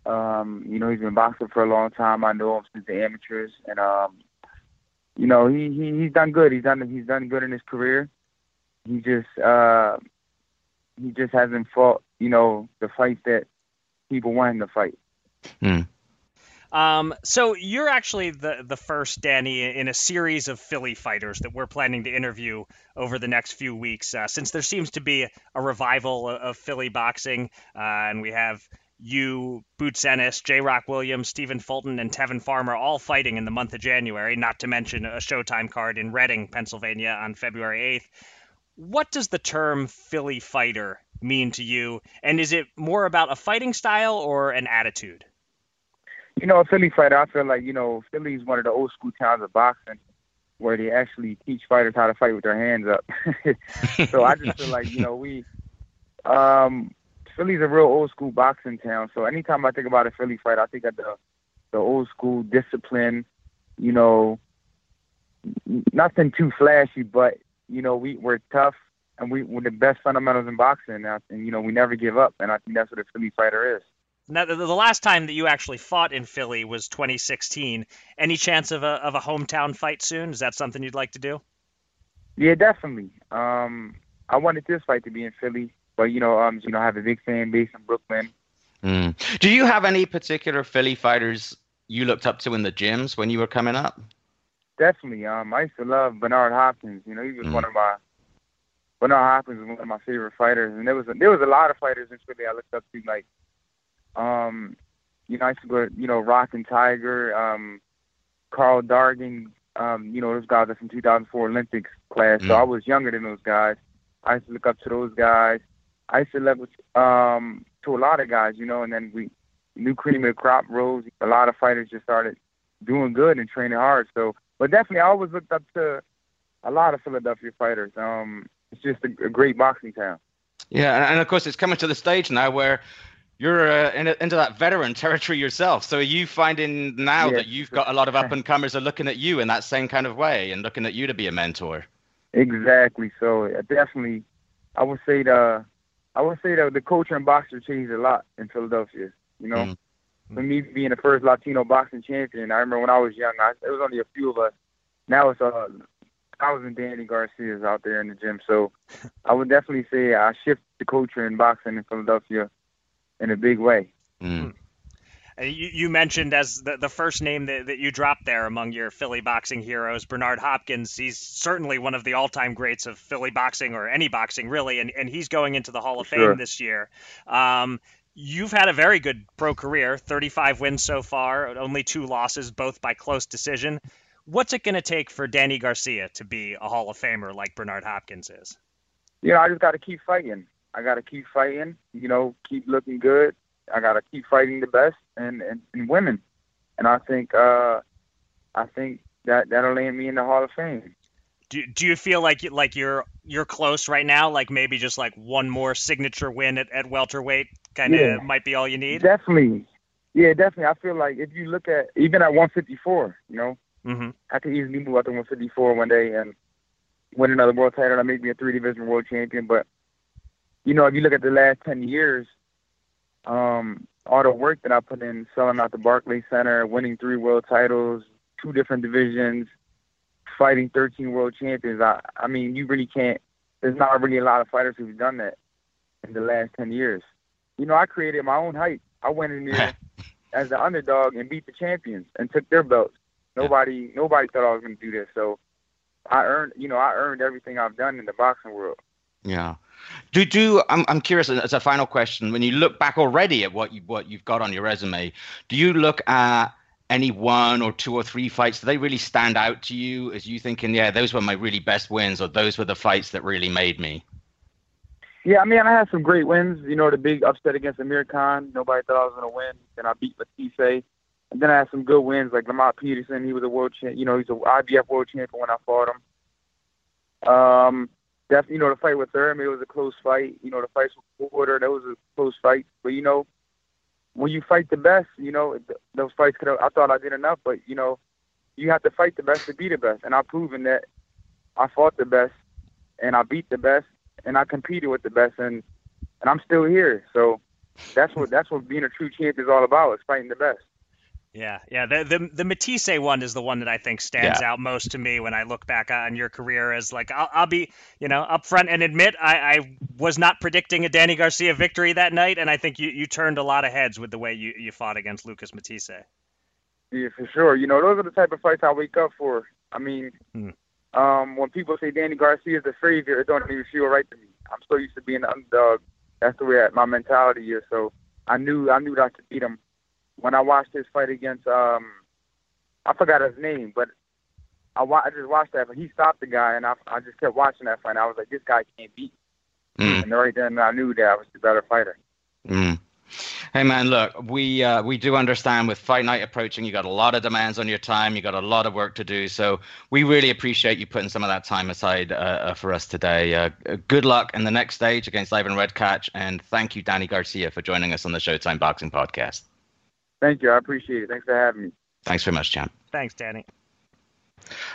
You know, he's been boxing for a long time. I know him since the amateurs, and you know, he's done good. He's done good in his career. He just hasn't fought, you know, the fights that people want him to fight. Mm. So you're actually the first, Danny, in a series of Philly fighters that we're planning to interview over the next few weeks, since there seems to be a revival of Philly boxing, and we have you, Boots Ennis, J-Rock Williams, Stephen Fulton, and Tevin Farmer all fighting in the month of January, not to mention a Showtime card in Reading, Pennsylvania on February 8th. What does the term Philly fighter mean to you, and is it more about a fighting style or an attitude? You know, a Philly fighter, I feel like, you know, Philly is one of the old school towns of boxing where they actually teach fighters how to fight with their hands up. So I just feel like, you know, Philly's a real old school boxing town. So anytime I think about a Philly fight, I think of the old school discipline, you know, nothing too flashy, but, you know, we're tough, and we're the best fundamentals in boxing. And, you know, we never give up. And I think that's what a Philly fighter is. Now, the last time that you actually fought in Philly was 2016. Any chance of a hometown fight soon? Is that something you'd like to do? Yeah, definitely. I wanted this fight to be in Philly, but you know, I have a big fan base in Brooklyn. Mm. Do you have any particular Philly fighters you looked up to in the gyms when you were coming up? Definitely. I used to love Bernard Hopkins. You know, he was one of my favorite fighters, and there was a lot of fighters in Philly I looked up to, like. You know, I used to go, you know, Rockin' Tiger, Carl Dargan, you know, those guys are from 2004 Olympics class. Mm-hmm. So I was younger than those guys. I used to look up to those guys. I used to look up to a lot of guys, you know, and then we knew cream of the crop rose. A lot of fighters just started doing good and training hard. So, but definitely I always looked up to a lot of Philadelphia fighters. It's just a great boxing town. Yeah, and of course it's coming to the stage now where you're into that veteran territory yourself. So are you finding now that you've got a lot of up-and-comers are looking at you in that same kind of way and looking at you to be a mentor? Exactly. So definitely, I would say that the culture in boxing changed a lot in Philadelphia. You know, for me being the first Latino boxing champion, I remember when I was young, it was only a few of us. Now it's a 1,000 Danny Garcias out there in the gym. So I would definitely say I shift the culture in boxing in Philadelphia in a big way. You mentioned as the first name that you dropped there among your Philly boxing heroes, Bernard Hopkins. He's certainly one of the all-time greats of Philly boxing or any boxing, really, and he's going into the Hall of Fame this year. You've had a very good pro career, 35 wins so far, only 2 losses, both by close decision. What's it going to take for Danny Garcia to be a Hall of Famer like Bernard Hopkins is? You know, I just got to keep fighting. You know, keep looking good. I got to keep fighting the best and women. And I think that'll land me in the Hall of Fame. Do you feel like you're close right now? Like maybe just like one more signature win at welterweight kind of might be all you need? Definitely. Yeah, definitely. I feel like if you look at even at 154, you know, I could easily move out to 154 one day and win another world title. I may be a 3-division world champion. But, you know, if you look at the last 10 years, all the work that I put in, selling out the Barclays Center, winning 3 world titles, 2 different divisions, fighting 13 world champions. I mean, you really can't. There's not really a lot of fighters who've done that in the last 10 years. You know, I created my own hype. I went in there as the underdog and beat the champions and took their belts. Nobody thought I was going to do this. So I earned everything I've done in the boxing world. Yeah. I'm curious as a final question, when you look back already at what you've got on your resume, do you look at any 1 or 2 or 3 fights? Do they really stand out to you as you thinking, yeah, those were my really best wins, or those were the fights that really made me? Yeah, I mean, I had some great wins. You know, the big upset against Amir Khan, nobody thought I was going to win. Then I beat Matisse. And then I had some good wins like Lamont Peterson. He was a world champ. You know, he's an IBF world champion when I fought him. Definitely, you know, the fight with Thurman, it was a close fight. You know, the fights with Porter, that was a close fight. But, you know, when you fight the best, you know, those fights could have, I thought I did enough, but, you know, you have to fight the best to be the best. And I've proven that I fought the best and I beat the best and I competed with the best and I'm still here. So that's what being a true champ is all about, is fighting the best. Yeah. The Matisse one is the one that I think stands out most to me when I look back on your career, as like, I'll be, you know, upfront and admit I was not predicting a Danny Garcia victory that night. And I think you turned a lot of heads with the way you fought against Lucas Matisse. Yeah, for sure. You know, those are the type of fights I wake up for. I mean, when people say Danny Garcia is the savior, it don't even feel right to me. I'm so used to being the underdog. That's the way my mentality is. So I knew that I could beat him. When I watched his fight against, I forgot his name, but I just watched that. But he stopped the guy, and I just kept watching that fight. And I was like, this guy can't beat. And right then, I knew that I was the better fighter. Hey, man, look, we do understand with fight night approaching, you got a lot of demands on your time. You got a lot of work to do. So we really appreciate you putting some of that time aside for us today. Good luck in the next stage against Ivan Redkach. And thank you, Danny Garcia, for joining us on the Showtime Boxing Podcast. Thank you. I appreciate it. Thanks for having me. Thanks very much, champ. Thanks, Danny.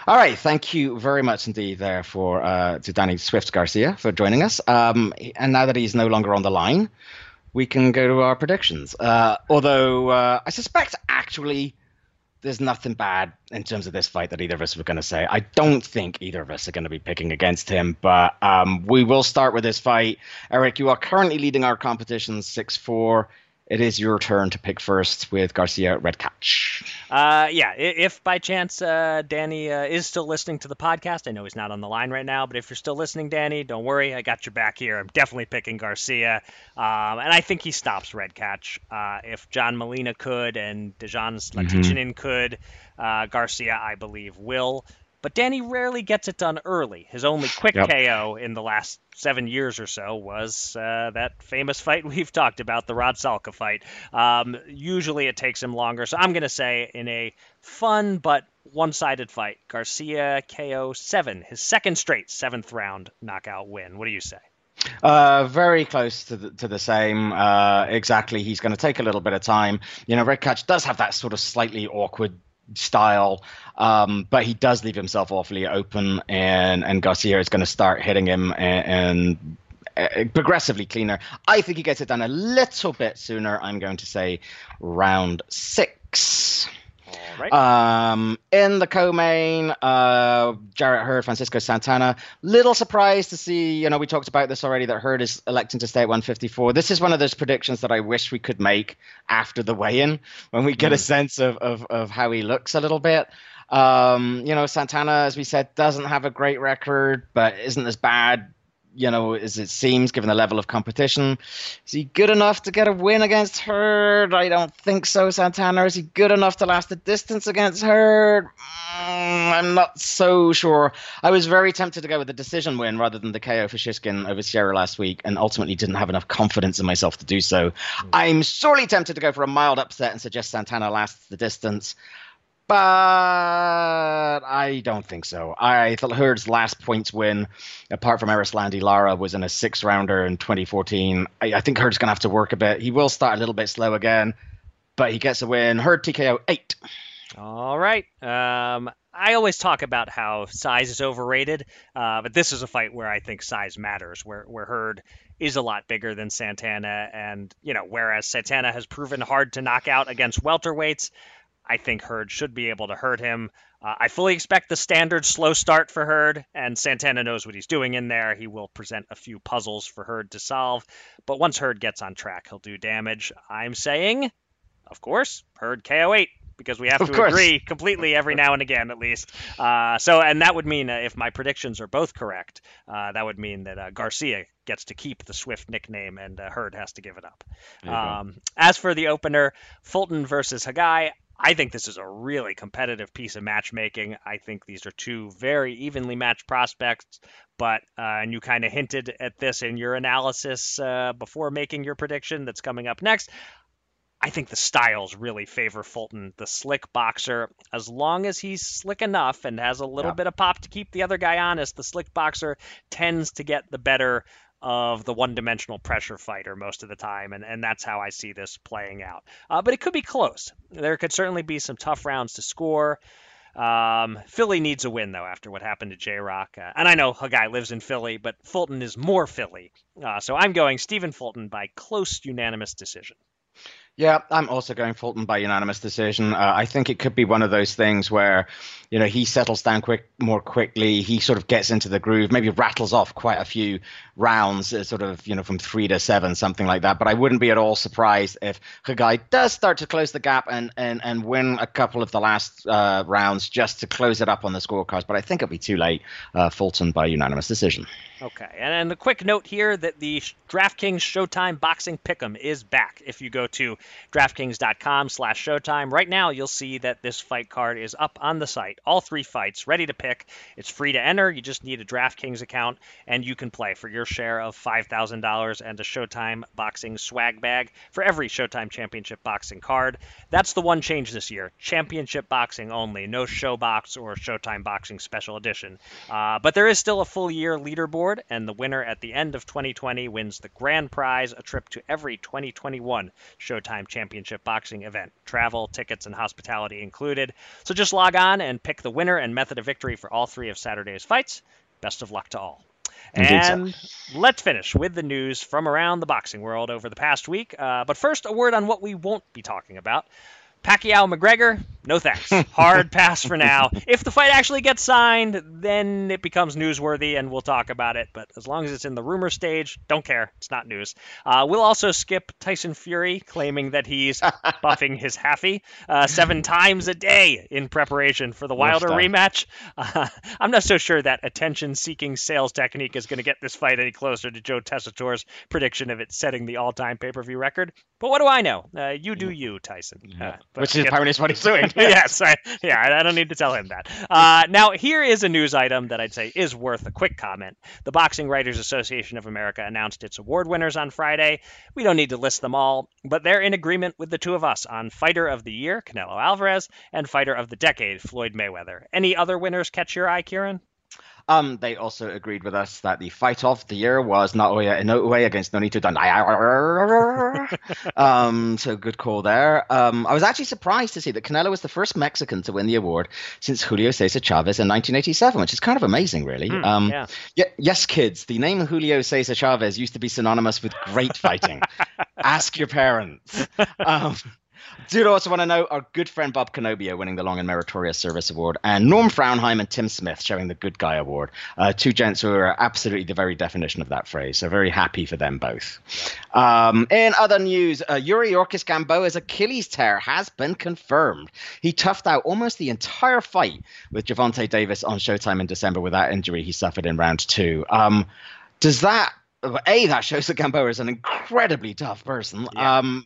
All right. Thank you very much indeed there to Danny Swift Garcia for joining us. And now that he's no longer on the line, we can go to our predictions. Although I suspect actually there's nothing bad in terms of this fight that either of us were going to say. I don't think either of us are going to be picking against him, but we will start with this fight. Eric, you are currently leading our competition 6-4. It is your turn to pick first with Garcia Redkach. If by chance Danny is still listening to the podcast, I know he's not on the line right now, but if you're still listening, Danny, don't worry. I got your back here. I'm definitely picking Garcia. And I think he stops Redkach. If John Molina could and Dejan Slatichinin could, Garcia, I believe, will. But Danny rarely gets it done early. His only quick KO in the last 7 years or so was that famous fight we've talked about, the Rod Salka fight. Usually it takes him longer. So I'm going to say in a fun but one-sided fight, Garcia KO 7, his second straight seventh-round knockout win. What do you say? Very close to the same. Exactly. He's going to take a little bit of time. You know, Redkach does have that sort of slightly awkward style, but he does leave himself awfully open, and Garcia is going to start hitting him and progressively cleaner. I think he gets it done a little bit sooner. I'm going to say round 6. Right. In the co-main, Jared Hurd, Francisco Santana. Little surprised to see, we talked about this already, that Hurd is electing to stay at 154. This is one of those predictions that I wish we could make after the weigh-in, when we get a sense of how he looks a little bit. Santana, as we said, doesn't have a great record, but isn't as bad, as it seems, given the level of competition. Is he good enough to get a win against Hurd? I don't think so, Santana. Is he good enough to last the distance against Hurd? I'm not so sure. I was very tempted to go with the decision win rather than the KO for Shishkin over Sierra last week, and ultimately didn't have enough confidence in myself to do so. I'm sorely tempted to go for a mild upset and suggest Santana lasts the distance. But I don't think so. I thought Hurd's last points win, apart from Erislandy Lara, was in a 6-rounder in 2014. I think Hurd's going to have to work a bit. He will start a little bit slow again, but he gets a win. Hurd TKO 8. All right. I always talk about how size is overrated, but this is a fight where I think size matters, where Hurd is a lot bigger than Santana. And, whereas Santana has proven hard to knock out against welterweights, I think Hurd should be able to hurt him. I fully expect the standard slow start for Hurd, and Santana knows what he's doing in there. He will present a few puzzles for Hurd to solve, but once Hurd gets on track, he'll do damage. I'm saying, of course, Hurd KO 8, because we have to agree completely every now and again, at least. And that would mean, if my predictions are both correct, that would mean that Garcia gets to keep the Swift nickname and Hurd has to give it up. As for the opener, Fulton versus Hagai, I think this is a really competitive piece of matchmaking. I think these are two very evenly matched prospects, but and you kind of hinted at this in your analysis before making your prediction that's coming up next. I think the styles really favor Fulton, the slick boxer. As long as he's slick enough and has a little bit of pop to keep the other guy honest, the slick boxer tends to get the better of the one-dimensional pressure fighter most of the time, and that's how I see this playing out. But it could be close. There could certainly be some tough rounds to score. Philly needs a win, though, after what happened to J-Rock. And I know Hagai lives in Philly, but Fulton is more Philly. So I'm going Stephen Fulton by close unanimous decision. Yeah, I'm also going Fulton by unanimous decision. I think it could be one of those things where, he settles down more quickly. He sort of gets into the groove, maybe rattles off quite a few rounds, sort of, from 3 to 7, something like that. But I wouldn't be at all surprised if Hagai does start to close the gap and win a couple of the last rounds just to close it up on the scorecards. But I think it'll be too late. Fulton by unanimous decision. Okay, and a quick note here that the DraftKings Showtime Boxing Pick'em is back. If you go to DraftKings.com/Showtime, right now you'll see that this fight card is up on the site. All 3 fights ready to pick. It's free to enter. You just need a DraftKings account, and you can play for your share of $5,000 and a Showtime Boxing swag bag for every Showtime Championship Boxing card. That's the one change this year. Championship Boxing only. No Showbox or Showtime Boxing Special Edition. But there is still a full year leaderboard, and the winner at the end of 2020 wins the grand prize, a trip to every 2021 Showtime Championship Boxing event. Travel, tickets, and hospitality included. So just log on and pick the winner and method of victory for all 3 of Saturday's fights. Best of luck to all. And let's finish with the news from around the boxing world over the past week. But first, a word on what we won't be talking about. Pacquiao McGregor, no thanks. Hard pass for now. If the fight actually gets signed, then it becomes newsworthy and we'll talk about it. But as long as it's in the rumor stage, don't care. It's not news. We'll also skip Tyson Fury claiming that he's buffing his halfie 7 times a day in preparation for the Wilder rematch. I'm not so sure that attention-seeking sales technique is going to get this fight any closer to Joe Tessitore's prediction of it setting the all-time pay-per-view record. But what do I know? You do you, Tyson. Which is apparently what he's doing. I don't need to tell him that. Now, here is a news item that I'd say is worth a quick comment. The Boxing Writers Association of America announced its award winners on Friday. We don't need to list them all, but they're in agreement with the two of us on Fighter of the Year, Canelo Alvarez, and Fighter of the Decade, Floyd Mayweather. Any other winners catch your eye, Kieran? They also agreed with us that the fight of the year was Naoya Inoue against Nonito Donaire. So good call there. I was actually surprised to see that Canelo was the first Mexican to win the award since Julio Cesar Chavez in 1987, which is kind of amazing, really. Yes, kids, the name Julio Cesar Chavez used to be synonymous with great fighting. Ask your parents. Do also want to know our good friend Bob Canobio winning the Long and Meritorious Service Award, and Norm Fraunheim and Tim Smith sharing the Good Guy Award. Two gents who are absolutely the very definition of that phrase. So very happy for them both. In other news, Yuri Orkis Gamboa's Achilles tear has been confirmed. He toughed out almost the entire fight with Gervonta Davis on Showtime in December with that injury he suffered in round two. That shows that Gamboa is an incredibly tough person. Yeah.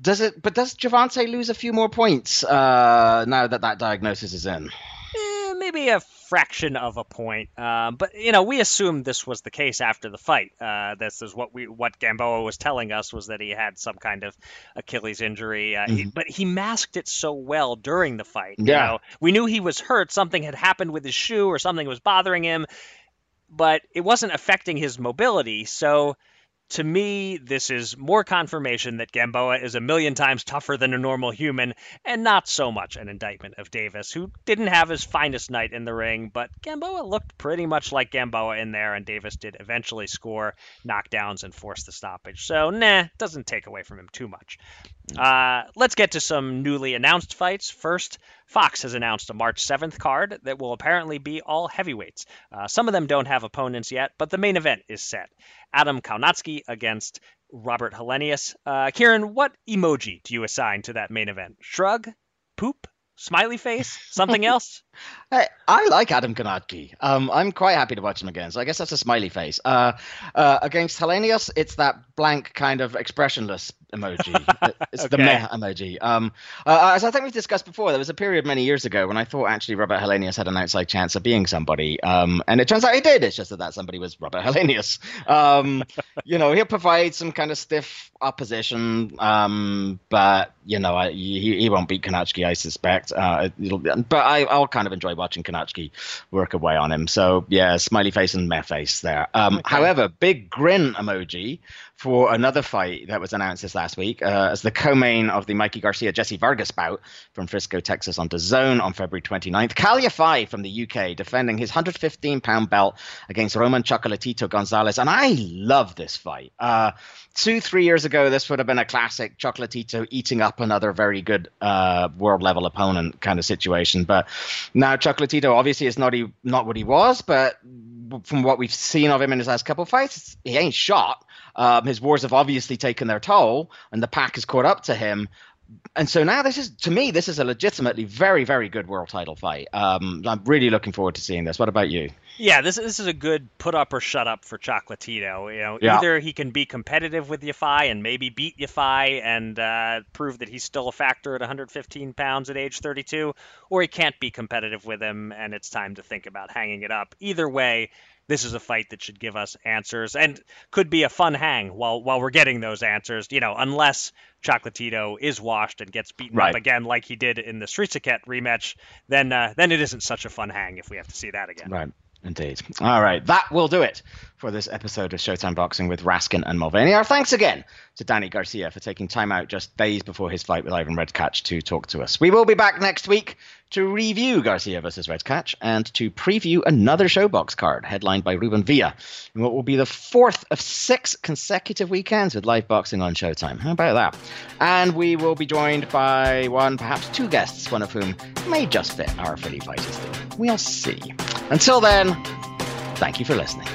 Does Gervonta lose a few more points now that diagnosis is in? Maybe a fraction of a point. But, we assumed this was the case after the fight. This is what Gamboa was telling us, was that he had some kind of Achilles injury. But he masked it so well during the fight. Yeah. We knew he was hurt. Something had happened with his shoe or something was bothering him. But it wasn't affecting his mobility. So to me, this is more confirmation that Gamboa is a million times tougher than a normal human, and not so much an indictment of Davis, who didn't have his finest night in the ring, but Gamboa looked pretty much like Gamboa in there, and Davis did eventually score knockdowns and force the stoppage. So, doesn't take away from him too much. Let's get to some newly announced fights. First, Fox has announced a March 7th card that will apparently be all heavyweights. Some of them don't have opponents yet, but the main event is set. Adam Kaunatsky against Robert Helenius. Kieran, what emoji do you assign to that main event? Shrug? Poop? Smiley face? Something else? Hey, I like Adam Kaunatsky. I'm quite happy to watch him again, so I guess that's a smiley face. Against Helenius, it's that blank kind of expressionless emoji. It's the meh emoji. As I think we've discussed before, there was a period many years ago when I thought actually Robert Helenius had an outside chance of being somebody, and it turns out he did. It's just that somebody was Robert Helenius. He'll provide some kind of stiff opposition, but he won't beat Kaunatsky, I suspect. I'll kind of enjoy watching Kaunatsky work away on him. So yeah, smiley face and meh face there. However, big grin emoji for another fight that was announced this last week as the co-main of the Mikey Garcia-Jesse Vargas bout from Frisco, Texas onto Zone on February 29th. Kalya from the UK defending his 115-pound belt against Roman Chocolatito Gonzalez. And I love this fight. 2-3 years ago, this would have been a classic Chocolatito eating up another very good world-level opponent kind of situation. But now Chocolatito obviously is not what he was, but from what we've seen of him in his last couple of fights, he ain't shot. His wars have obviously taken their toll, and the pack has caught up to him. And so now this is a legitimately very, very good world title fight. I'm really looking forward to seeing this. What about you? Yeah, this is a good put up or shut up for Chocolatito. Either he can be competitive with Yafai and maybe beat Yafai and prove that he's still a factor at 115 pounds at age 32, or he can't be competitive with him and it's time to think about hanging it up. Either way, this is a fight that should give us answers and could be a fun hang while we're getting those answers, unless Chocolatito is washed and gets beaten up again like he did in the Srisaket rematch, then it isn't such a fun hang if we have to see that again. Right. Indeed. All right. That will do it for this episode of Showtime Boxing with Raskin and Mulvaney. Our thanks again to Danny Garcia for taking time out just days before his fight with Ivan Redkach to talk to us. We will be back next week to review Garcia versus Redkach and to preview another Showbox card headlined by Ruben Villa in what will be the fourth of six consecutive weekends with live boxing on Showtime. How about that? And we will be joined by one, perhaps two guests, one of whom may just fit our Philly fighters. We'll see. Until then, thank you for listening.